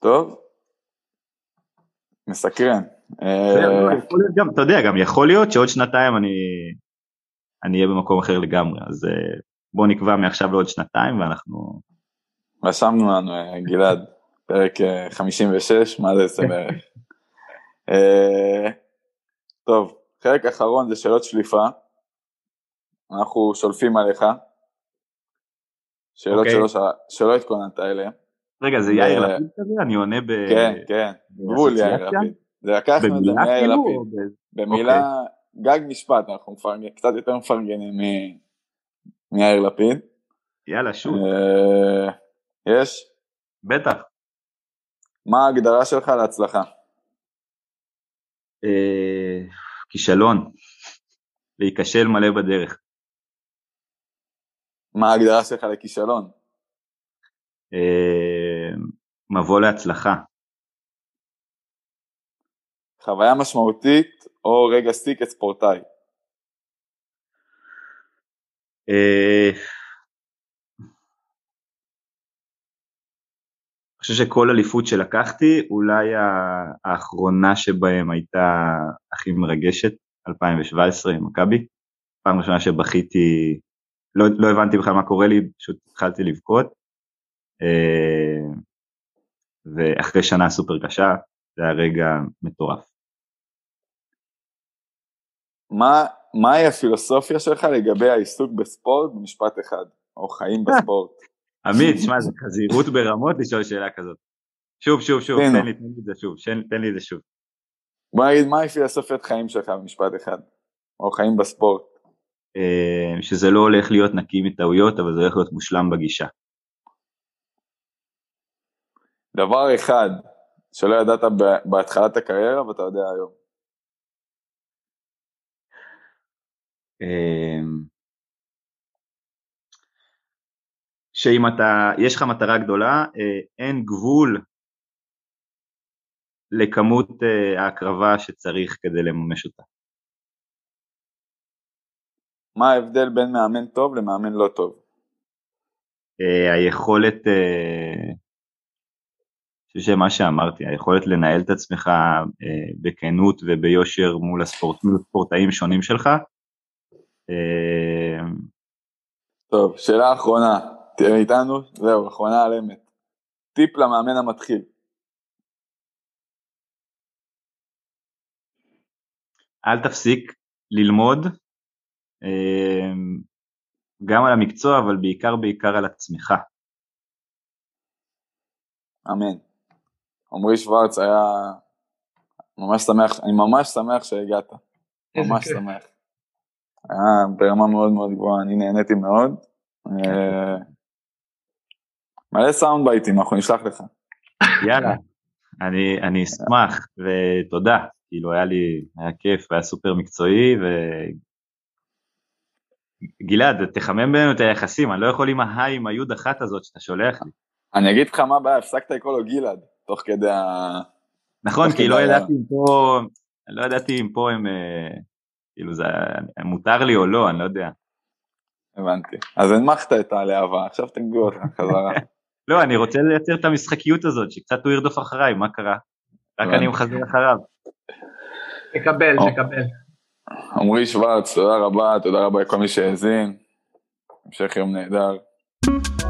טוב, מסקרן. אתה יודע, גם יכול להיות שעוד שנתיים אני... אני אהיה במקום אחר לגמרי, אז בואו נקבע מעכשיו לעוד שנתיים, ואנחנו... רשמנו לנו, גלעד, פרק חמישים ושש, מה זה עשרה בערך? טוב, חלק אחרון זה שאלות שליפה, אנחנו שולפים עליך, שאלות שלא התכוננת אליהם. רגע, זה יאיר לפיד כזה? אני עונה ב... כן, כן, גבול יאיר לפיד. זה לקחנו את זה מיאיר לפיד. במילה... גג משפט, אנחנו מפרגנים, קצת יותר מפרגנים מיאיר לפיד. יאללה, שוב. יש? בטח. מה ההגדרה שלך להצלחה? כישלון. להיכשל מלא בדרך. מה ההגדרה שלך לכישלון? מבוא להצלחה. חוויה משמעותית או רגע שיא כספורטאי? אני חושב שכל אליפות שלקחתי, אולי האחרונה שבהם הייתה הכי מרגשת, אלפיים שבע עשרה עם מכבי. פעם ראשונה שבכיתי, לא הבנתי בכלל מה קורה לי, פשוט התחלתי לבכות, ואחרי שנה סופר קשה, זה היה רגע מטורף. מה, מהי הפילוסופיה שלך לגבי העיסוק בספורט במשפט אחד, או חיים בספורט? עמית, שמע, זה חזירות ברמות לשאול שאלה כזאת. שוב, שוב, שוב, תן לי, תן לי את זה שוב, תן לי את זה שוב. בוא נגיד, מהי פילוסופיית חיים שלך במשפט אחד, או חיים בספורט? שזה לא הולך להיות נקי מטעויות, אבל זה הולך להיות מושלם בגישה. דבר אחד שלא ידעת בהתחלת הקריירה, ואתה יודע היום. שאם אתה, יש לך מטרה גדולה, אין גבול לכמות ההקרבה שצריך כדי לממש אותה. מה ההבדל בין מאמן טוב למאמן לא טוב? היכולת, שמה שאמרתי, היכולת לנהל את עצמך בכנות וביושר מול הספורטאים שונים שלך. טוב, שאלה אחרונה, תהיה איתנו, זהו, אחרונה על אמת. טיפ למאמן המתחיל. אל תפסיק ללמוד, גם על המקצוע, אבל בעיקר בעיקר על עצמך. אמן. עמרי שוורץ היה ממש שמח, אני ממש שמח שהגעת, ממש שמח. היה ברמה מאוד מאוד גבוהה, אני נהניתי מאוד. מלא סאונד בייטים, אנחנו נשלח לך. יאללה, אני אשמח, ותודה. כאילו היה לי, היה כיף, היה סופר מקצועי, וגלעד, תחמם בינינו את היחסים, אני לא יכול עם ההי, עם היוד אחת הזאת שאתה שולח לי. אני אגיד לך מה הבעיה, הפסקת לקרוא לו גלעד, תוך כדי ה... נכון, כי לא ידעתי אם פה, לא ידעתי אם פה הם... כאילו זה מותר לי או לא, אני לא יודע. הבנתי. אז הנמכת את הלהבה, עכשיו תנגעו אותך חזרה. לא, אני רוצה לייצר את המשחקיות הזאת, שקצת הוא ירדוף אחריי, מה קרה? רק אני מחזיר אחריו. תקבל, תקבל. עמרי שוורץ, תודה רבה, תודה רבה לכל מי שהאזין. המשך יום נהדר.